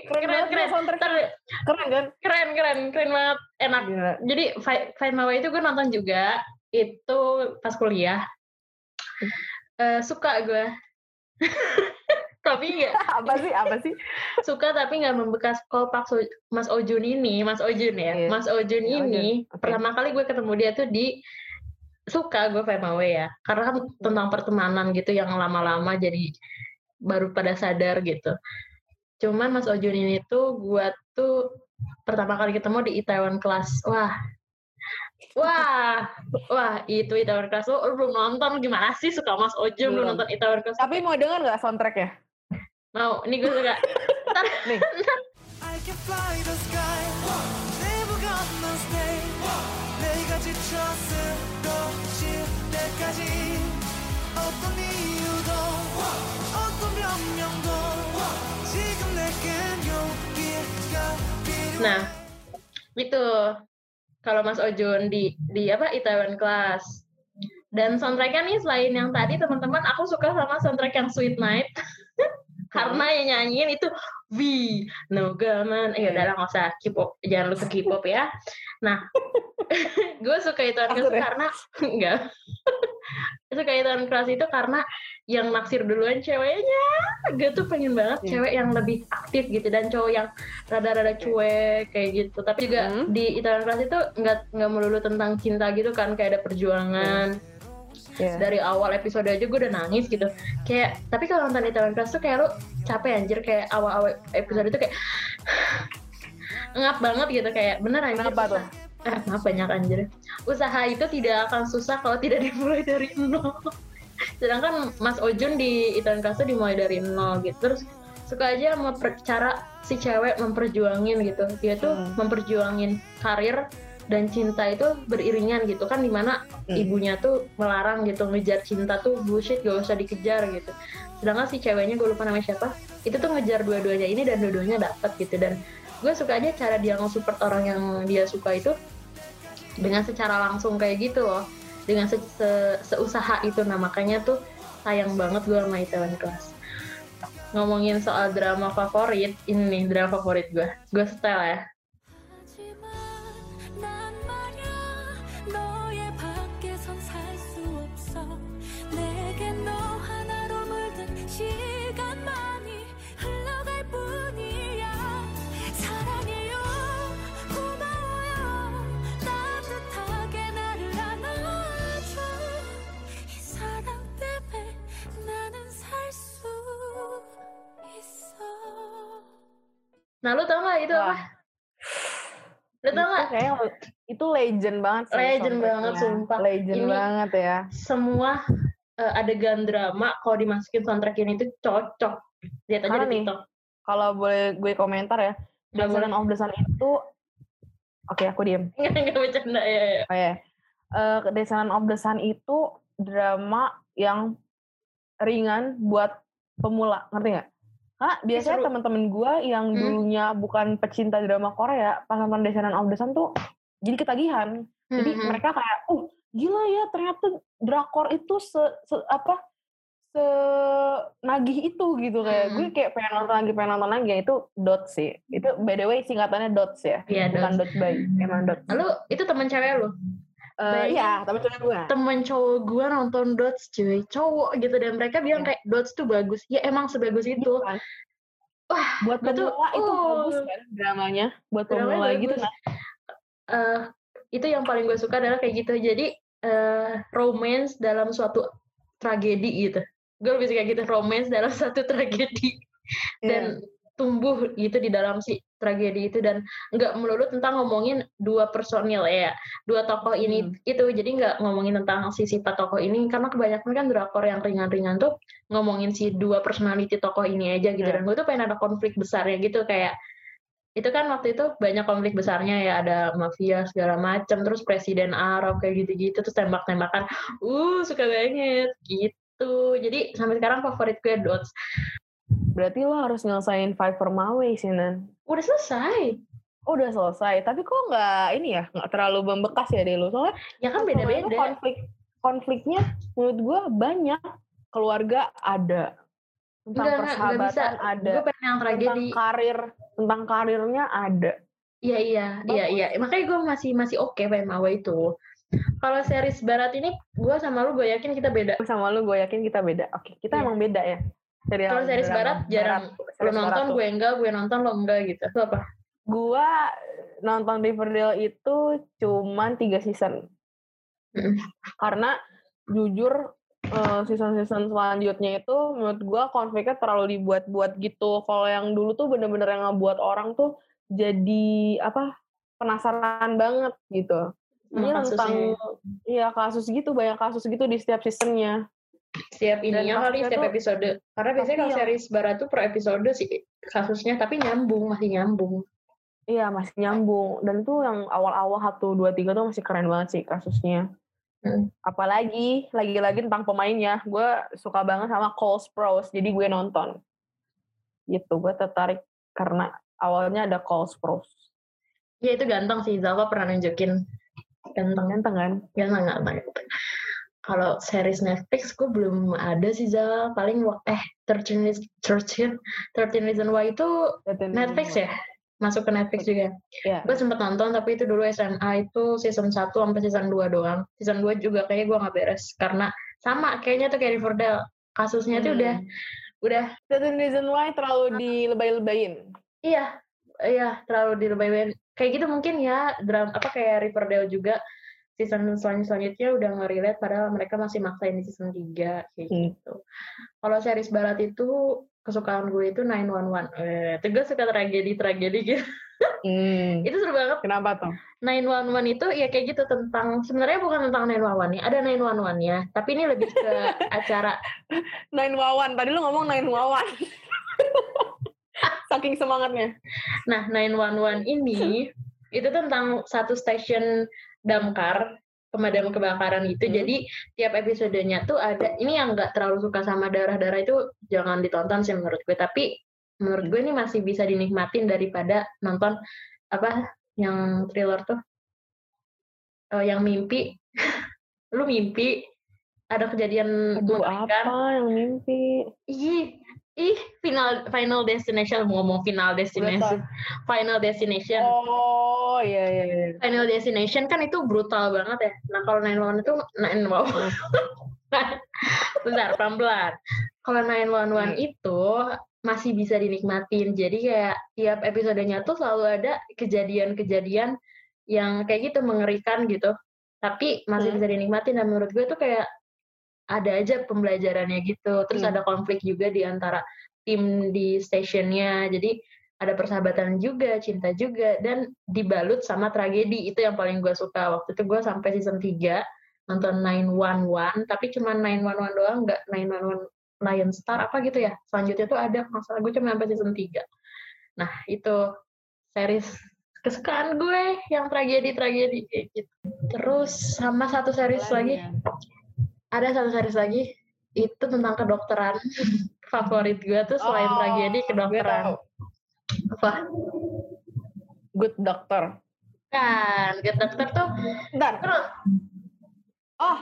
keren keren keren keren keren kan? keren keren keren banget, enak. Gila. Jadi Fight, Fight My Way itu gue nonton juga, itu pas kuliah. Uh, suka gue. Tapi nggak apa sih apa sih suka tapi nggak membekas. Kalau Pak so- Mas Seo Joon ini Mas Seo Joon ya yeah. Mas Seo Joon ini okay. Pertama kali gue ketemu dia tuh di suka gue Fight My Way ya, karena kan tentang pertemanan gitu yang lama-lama jadi baru pada sadar gitu. Cuman Mas Seo Joon ini tuh gue tuh pertama kali ketemu di Itaewon Class. Wah Wah, wah itu Itaewon Class. Lo belum nonton, gimana sih suka Mas Seo Joon belum nonton Itaewon Class? Tapi mau denger nggak soundtracknya? Mau, ini gue suka. Ntar, nih. Ntar. Nah, itu. Kalau Mas Seo Joon di di apa Itaewon Class. Dan soundtracknya nih selain yang tadi teman-teman, aku suka sama soundtrack yang Sweet Night. Karena yang nyanyiin itu V No Gaman. Eh udah lah nggak usah K-pop, jangan lupa K-pop ya. Nah, gue suka Itaewon Class karena enggak. Suka Itaewon Class itu karena yang naksir duluan ceweknya. Gue tuh pengen banget cewek yang lebih aktif gitu dan cowok yang rada-rada cuek kayak gitu. Tapi juga hmm. di Itaewon Class itu nggak nggak melulu tentang cinta gitu kan, kayak ada perjuangan. Yeah. Dari awal episode aja gue udah nangis gitu. Kayak tapi kalau nonton Itaewon Class tuh kayak lu capek anjir, kayak awal-awal episode itu kayak ngap banget gitu, kayak bener anjir. Kenapa tuh? Eh, maaf banyak anjir. Usaha itu tidak akan susah kalau tidak dimulai dari nol. Sedangkan Mas Seo Joon di Itaewon Class tuh dimulai dari nol gitu. Terus suka aja sama per- cara si cewek memperjuangin gitu. Dia tuh hmm. memperjuangin karir dan cinta itu beriringan gitu kan, dimana hmm. ibunya tuh melarang gitu, ngejar cinta tuh bullshit, gak usah dikejar gitu. Sedangkan si ceweknya, gue lupa namanya siapa, itu tuh ngejar dua-duanya ini dan dua-duanya dapet gitu. Dan gue suka aja cara dia nge-support orang yang dia suka itu dengan secara langsung kayak gitu loh, dengan se- se- seusaha itu. Nah makanya tuh sayang banget gue sama Itaewon Class. Ngomongin soal drama favorit, ini drama favorit gue, gue setel ya. Nah, lu tau gak itu Wah. apa? Lu tau gak? Kayaknya itu legend banget sih. Legend banget, sumpah. Legend ini banget ya. Semua uh, adegan drama kalau dimasukin soundtrack ini itu cocok. Lihat aja di TikTok. Kalau boleh gue komentar ya. Dalam of the Sun itu... Oke, okay, aku diem. Gak bercanda, ya. ya. Oh, yeah. uh, Descendant of the Sun itu drama yang ringan buat pemula. Ngerti gak? Nah, biasanya seru. Temen-temen gue yang hmm. dulunya bukan pecinta drama Korea, pas nonton Descendant of the Sun tuh jadi ketagihan. Hmm. Jadi mereka kayak, oh gila ya ternyata drakor itu se, se apa se nagih itu gitu kayak. Hmm. Gue kayak pengen nonton lagi, pengen nonton lagi. Ya, itu dots sih. Itu by the way singkatannya dots ya, yeah, bukan dots by. Emang dots. Lu itu temen cewek lu? Uh, iya, temen cowok gue. Temen cowok gue nonton dots cuy, cowok gitu, dan mereka bilang yeah. kayak dots tuh bagus. Ya emang sebagus itu. Bukan. Wah, buat pemula itu oh. bagus kan dramanya, buat pemula gitu kan. Uh, itu yang paling gue suka adalah kayak gitu. Jadi uh, romance dalam suatu tragedi gitu. Gue lebih suka gitu, romance dalam suatu tragedi yeah. dan tumbuh gitu di dalam si tragedi itu, dan nggak melulu tentang ngomongin dua personil ya, dua tokoh ini hmm. itu. Jadi nggak ngomongin tentang si sifat tokoh ini, karena kebanyakan kan drakor yang ringan-ringan tuh ngomongin si dua personality tokoh ini aja gitu. hmm. Dan gue tuh pengen ada konflik besarnya gitu, kayak itu kan waktu itu banyak konflik besarnya ya, ada mafia segala macam, terus presiden Arab kayak gitu-gitu, terus tembak-tembakan, uh suka banget gitu. Jadi sampai sekarang favorit gue dots. Berarti lo harus nyelesain Fight for My Way sih, Nan. Udah selesai. Oh, udah selesai. Tapi kok nggak ini ya, nggak terlalu membekas ya deh lo. Soalnya ya kan beda-beda. Konflik konfliknya menurut gue banyak. Keluarga ada. Tentang enggak, persahabatan enggak ada. Gue pengen yang tragedi. Tentang karir, tentang karirnya ada. Iya iya, oh, iya iya. Makanya gue masih masih oke okay pengen mawa itu. Kalau series barat ini gue sama lu gue yakin kita beda. Sama lu gue yakin kita beda. Oke, okay, kita yeah. emang beda ya. Kalau series barat jarang. Lu nonton gue enggak, gue nonton lo enggak gitu. Itu apa? Gue nonton Riverdale itu cuman tiga season. Mm. Karena jujur season-season selanjutnya itu menurut gue konfliknya terlalu dibuat-buat gitu. Kalau yang dulu tuh bener-bener yang ngebuat orang tuh jadi apa penasaran banget gitu. Ini nah, tentang ya kasus gitu, banyak kasus gitu di setiap seasonnya. Setiap ininya kali, setiap episode. Karena biasanya kalau series barat tuh per episode sih kasusnya, tapi nyambung, masih nyambung. Iya, masih nyambung. Dan tuh yang awal-awal satu, dua, tiga tuh masih keren banget sih kasusnya. Hmm. Apalagi lagi-lagi tentang pemainnya, gue suka banget sama Cole Sprouse, jadi gue nonton gitu, gue tertarik karena awalnya ada Cole Sprouse. Ya itu ganteng sih, Zalfa pernah nunjukin ganteng ganteng kan? Ganteng ganteng. Kalau series Netflix gue belum ada sih Zal, paling eh thirteen Reasons Why itu Netflix ya? Masuk ke Netflix juga. Yeah. Gue sempet nonton, tapi itu dulu S M A itu season one sampai season two doang. Season two juga kayaknya gue gak beres. Karena sama kayaknya tuh kayak Riverdale. Kasusnya hmm. tuh udah... udah. Certain reason why terlalu dilebay-lebayin. Iya. Iya, terlalu dilebay-lebayin. Kayak gitu mungkin ya, drama, apa kayak Riverdale juga. Season selanjutnya udah nge-relate, padahal mereka masih maksain di season three. Kayak hmm. gitu. Kalau series barat itu... kesukaan gue itu Nine One One. Itu gue suka tragedi-tragedi gitu. Hmm. Itu seru banget. Kenapa tuh? Nine One One itu ya kayak gitu tentang. Sebenarnya bukan tentang Nine One One ya. Ada Nine One One ya. Tapi ini lebih ke acara Nine One One. Tadi lu ngomong Nine One One. Saking semangatnya. Nah Nine One One ini itu tentang satu stasiun damkar. Pemadam kebakaran gitu, hmm. jadi tiap episodenya tuh ada, ini yang gak terlalu suka sama darah-darah itu jangan ditonton sih menurut gue, tapi menurut gue ini masih bisa dinikmatin daripada nonton, apa, yang thriller tuh, oh, yang mimpi, lu mimpi, ada kejadian mengerikan. Apa yang mimpi? Ih, ih, final, final destination, ngomong final destination, Betul. final destination. Oh. Oh iya iya. Final Destination kan itu brutal banget ya. Nah kalau nine one one itu nine one one. Bentar pelan-pelan. Kalau nine one one itu masih bisa dinikmatin. Jadi kayak tiap episodenya tuh selalu ada kejadian-kejadian yang kayak gitu mengerikan gitu. Tapi masih hmm. bisa dinikmatin. Dan menurut gue tuh kayak ada aja pembelajarannya gitu. Terus hmm. ada konflik juga di antara tim di stationnya. Jadi ada persahabatan juga, cinta juga, dan dibalut sama tragedi. Itu yang paling gue suka. Waktu itu gue sampai season three, nonton nine one one, tapi cuma nine one one doang, nggak nine one one Lion Star, apa gitu ya. Selanjutnya tuh ada, masalah gue cuma sampai season three. Nah, itu series kesukaan gue, yang tragedi-tragedi. Gitu. Terus, sama satu series lagi, ada satu series lagi, itu tentang kedokteran. Favorit gue tuh selain oh, tragedi, kedokteran. Apa? Good Doctor. Kan, Good Doctor tuh. Bentar. Terus. Oh,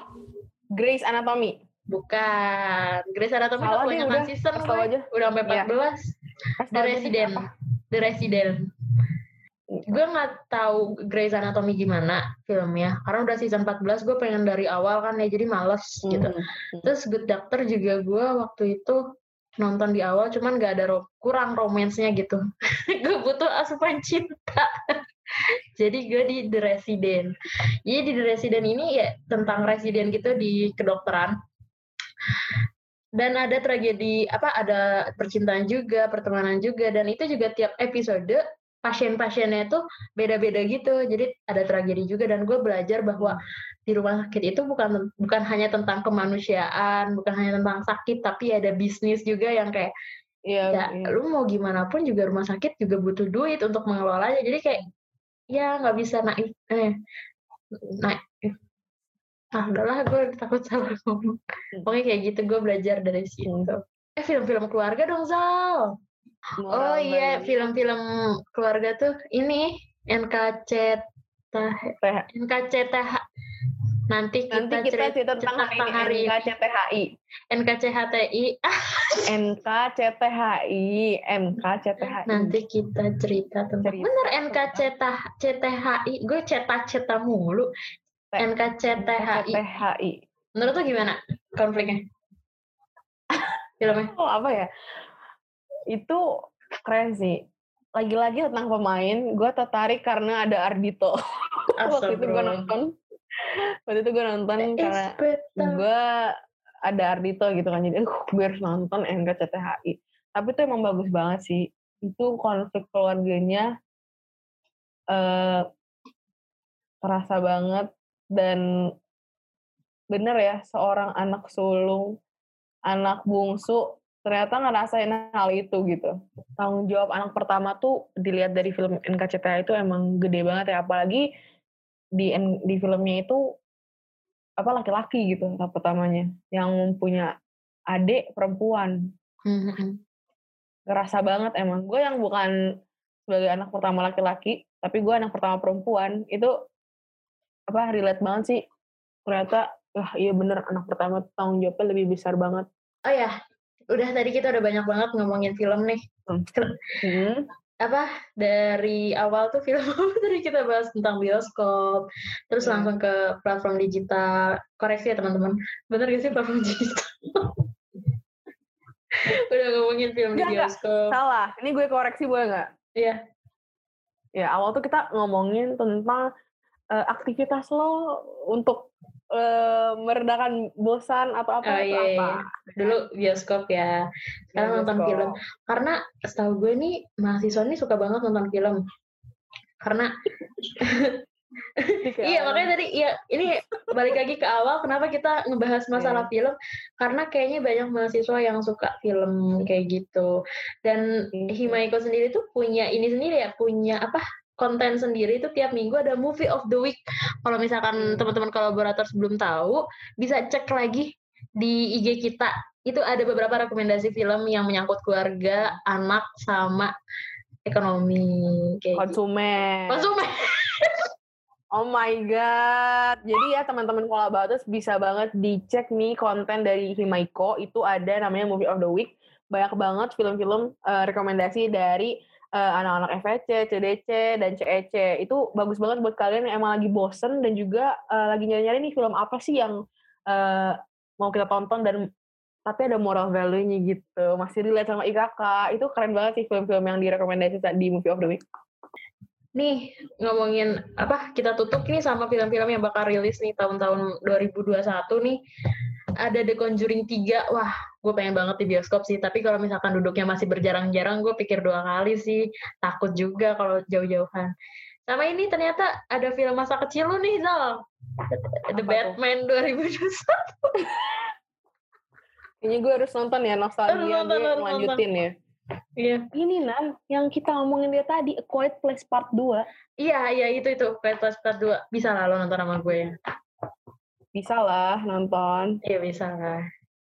Grey's Anatomy. Bukan. Grey's Anatomy udah kebanyakan season. Udah sampai empat belas. Yeah. The Resident. The Resident. Gue nggak tahu Grey's Anatomy gimana filmnya, karena udah season fourteen gue pengen dari awal kan ya, jadi males mm-hmm. gitu. Terus Good Doctor juga gue waktu itu nonton di awal, cuman gak ada ro- kurang romansnya gitu. Gue butuh asupan cinta. Jadi gue di The Resident. Jadi di The Resident ini ya tentang resident gitu di kedokteran. Dan ada tragedi, apa ada percintaan juga, pertemanan juga, dan itu juga tiap episode pasien-pasiennya itu beda-beda gitu. Jadi ada tragedi juga, dan gue belajar bahwa di rumah sakit itu bukan bukan hanya tentang kemanusiaan, bukan hanya tentang sakit, tapi ada bisnis juga yang kayak ya, ya, ya. Lu mau gimana pun juga rumah sakit juga butuh duit untuk mengelolanya. Jadi kayak ya nggak bisa naif eh, naif ah udahlah gue takut salah ngomong. Pokoknya kayak gitu gue belajar dari situ. Eh film-film keluarga dong Zal. Oh iya film-film keluarga tuh ini N K C T H N K C T H Nanti kita, Nanti kita cerita, cerita tentang hari ini, N K C T H I. N K C H T I. N K C T H I. N K C T H I. Nanti kita cerita tentang... Cerita bener N K C T H I. Gue cetak-cetak mulu. N K C T H I. N K C T H I. Menurut lo gimana konfliknya? Filmnya? Oh, apa ya? Itu keren sih. Lagi-lagi tentang pemain, gue tertarik karena ada Ardhito. Waktu itu gue nonton. Waktu itu gue nonton karena gue ada Ardhito gitu kan. Jadi gue harus nonton N K C T H I. Tapi itu emang bagus banget sih. Itu konflik keluarganya eh, terasa banget. Dan bener ya, seorang anak sulung, anak bungsu, ternyata ngerasain hal itu gitu. Tanggung jawab anak pertama tuh dilihat dari film N K C T H I itu emang gede banget ya, apalagi di di filmnya itu apa laki-laki gitu anak pertamanya yang mempunyai adik perempuan. Ngerasa banget emang. Gue yang bukan sebagai anak pertama laki-laki, tapi gue anak pertama perempuan, itu apa relate banget sih. Ternyata wah iya bener, anak pertama tanggung jawabnya lebih besar banget. Oh ya. Udah tadi kita udah banyak banget ngomongin film nih. Hmm. Apa, dari awal tuh film tadi kita bahas tentang bioskop, terus hmm. langsung ke platform digital. Koreksi ya teman-teman, bener gak sih platform digital? Udah ngomongin film gak, di bioskop. Gak. Salah, ini gue koreksi boleh gak? Iya. Ya, awal tuh kita ngomongin tentang uh, aktivitas lo untuk Uh, meredakan bosan atau apa-apa. Oh, iya, iya. Dulu bioskop ya. Sekarang bioskop. Nonton film. Karena setahu gue nih, mahasiswa nih suka banget nonton film. Karena... iya, makanya tadi, ya, ini balik lagi ke awal, kenapa kita ngebahas masalah yeah. film. Karena kayaknya banyak mahasiswa yang suka film kayak gitu. Dan yeah. Himaiko sendiri tuh punya ini sendiri ya, punya apa... konten sendiri itu tiap minggu ada movie of the week. Kalau misalkan teman-teman kolaborator belum tahu, bisa cek lagi di I G kita. Itu ada beberapa rekomendasi film yang menyangkut keluarga, anak, sama ekonomi. Kayak konsumen. Gitu. Konsumen. Oh my God. Jadi ya teman-teman kolaborator bisa banget dicek nih konten dari Himaiko. Itu ada namanya movie of the week. Banyak banget film-film uh, rekomendasi dari Uh, anak-anak F E C, C D C, dan C E C. Itu bagus banget buat kalian yang emang lagi bosen dan juga uh, lagi nyari-nyari nih film apa sih yang uh, mau kita tonton dan tapi ada moral value-nya gitu. Masih relate sama I K K. Itu keren banget sih film-film yang direkomendasi di Movie of the Week. Nih, ngomongin apa, kita tutup nih sama film-film yang bakal rilis nih tahun-tahun dua ribu dua puluh satu nih. Ada The Conjuring tiga, wah gue pengen banget di bioskop sih, tapi kalau misalkan duduknya masih berjarang-jarang, gue pikir dua kali sih, takut juga kalau jauh-jauhan. Sama ini ternyata ada film masa kecil lu nih, Zal. The Batman dua ribu dua puluh satu. Ini gue harus nonton ya, nostalgia nonton, gue nonton, lanjutin nonton. Ya. Iya. Ini Nan, yang kita ngomongin dia tadi, A Quiet Place Part dua. Iya, iya itu-itu, A Quiet Place Part dua. Bisa lah lo nonton sama gue ya. Bisa lah nonton. Iya bisa lah.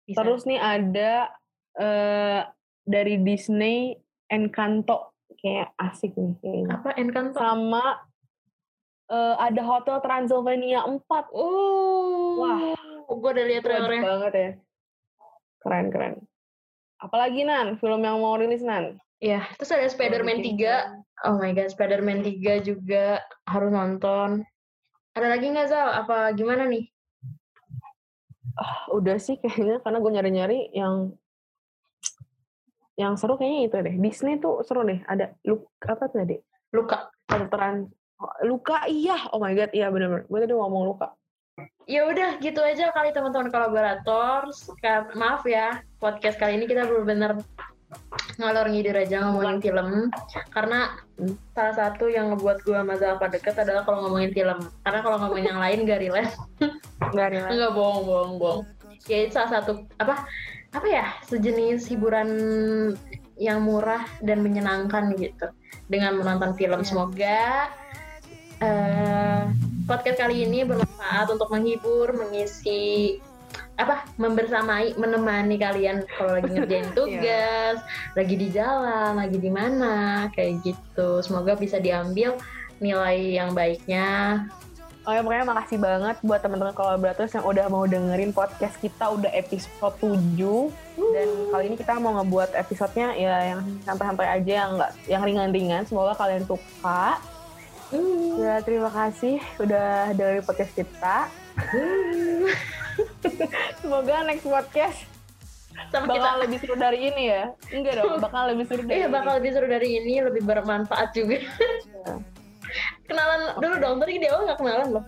Bisa. Terus nih ada uh, dari Disney Encanto, kayak asik nih kayaknya. Apa Encanto? Sama uh, ada Hotel Transylvania empat. Uh, Wah, gue udah lihat trailernya. Keren banget ya. Keren keren. Apalagi Nan, film yang mau rilis Nan? Iya. Terus ada Spider-Man tiga. Oh my God, Spider-Man tiga juga harus nonton. Ada lagi nggak Zal? Apa gimana nih? Oh, udah sih kayaknya, karena gue nyari-nyari yang yang seru kayaknya itu deh. Disney tuh seru deh, ada Luka, apa tuh deh? Luka. Terteran. Luka, iya. Oh my God, iya benar-benar. Gue tadi ngomong Luka. Ya udah gitu aja kali teman-teman kolaborator. Maaf ya, podcast kali ini kita benar-benar ngalor ngidir aja ngomongin film, karena salah satu yang ngebuat gue sama Zalfa deket adalah kalau ngomongin film, karena kalau ngomongin yang lain gak relate. Gak relate. Enggak, bohong bohong bohong. Ya itu salah satu apa apa ya, sejenis hiburan yang murah dan menyenangkan gitu dengan menonton film. Semoga uh, podcast kali ini bermanfaat untuk menghibur, mengisi apa, membersamai, menemani kalian kalau lagi ngerjain tugas, yeah. lagi di jalan, lagi di mana, kayak gitu. Semoga bisa diambil nilai yang baiknya Oh ya, pokoknya makasih banget buat teman-teman kolaborators yang udah mau dengerin podcast kita, udah episode tujuh. Dan kali ini kita mau ngebuat episodenya ya yang santai-santai aja, yang nggak, yang ringan-ringan. Semoga kalian suka. Mm. Ya, terima kasih udah dengerin podcast kita. Mm. Semoga next podcast sama bakal kita lebih seru dari ini ya. Enggak dong, bakal lebih seru dari. Iya, bakal lebih seru dari ini, lebih bermanfaat juga. Ya. Kenalan dulu dong, tadi di awal nggak kenalan loh.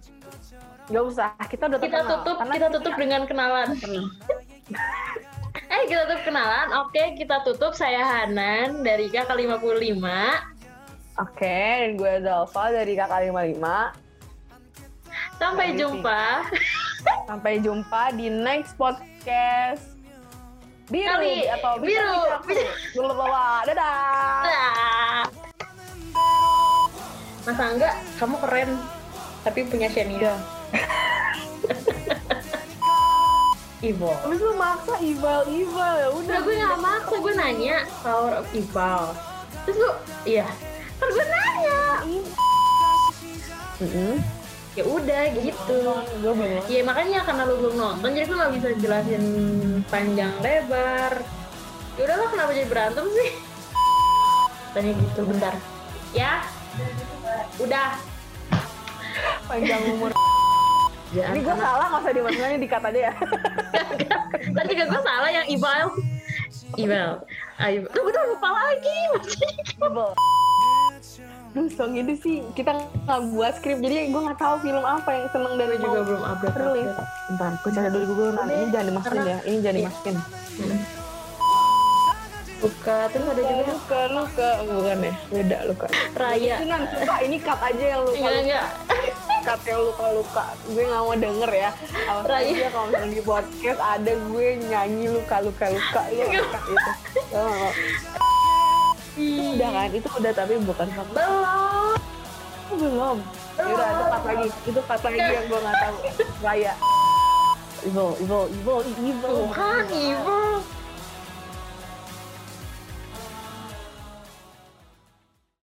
Nggak usah, kita udah kita tutup, kita tutup dengan kenalan. Eh, kita tutup kenalan, oke kita tutup. Saya Hanan dari K K lima puluh lima. Oke, dan gue Zalfa dari K K lima puluh lima. Sampai dari jumpa. Sampai jumpa di next podcast biru Kali, atau biru. Belum bawa, dadah. Dadah. Mas Angga, kamu keren, tapi punya Shania. Ibal. Abis lu maksa Ibal, Ibal ya udah. Nah, gue nggak maksa, gue nanya power of Ibal. Terus lu, iya. Terus gue nanya. Mm-hmm. Ya udah gitu. Iya makanya karena lu belum nonton, jadi gue nggak bisa jelasin panjang lebar. Ya udahlah, kenapa jadi berantem sih? Tanya gitu bentar. Ya. Udah panjang umur. Ini gue salah, nggak usah dimasukin, dikat aja ya. Tadi juga gue salah yang email, email, email. Tuh gue lupa lagi masih. Duh, soalnya itu sih kita nggak buat skrip, jadi gue nggak tahu film apa yang seneng dari juga belum update. Terus, bentar, gue cari dulu Google. Nah, ini jangan dimasukin ya, ini jangan dimasukin. Luka, terus ada juga luka, luka, bukan ya, beda luka. Raya. Ini nanti pak, ini cut aja yang luka. Enggak, enggak. Cut yang luka, luka. Gue nggak mau denger ya. Awas aja kalau misalnya di podcast ada gue nyanyi luka, luka, luka, ya cut itu. Oh. Udah kan, itu udah tapi bukan cut. Belum, belum. Udah, itu cut lagi, itu cut lagi yang gue nggak tahu. Raya. Evil, evil, evil, evil. Bukan evil.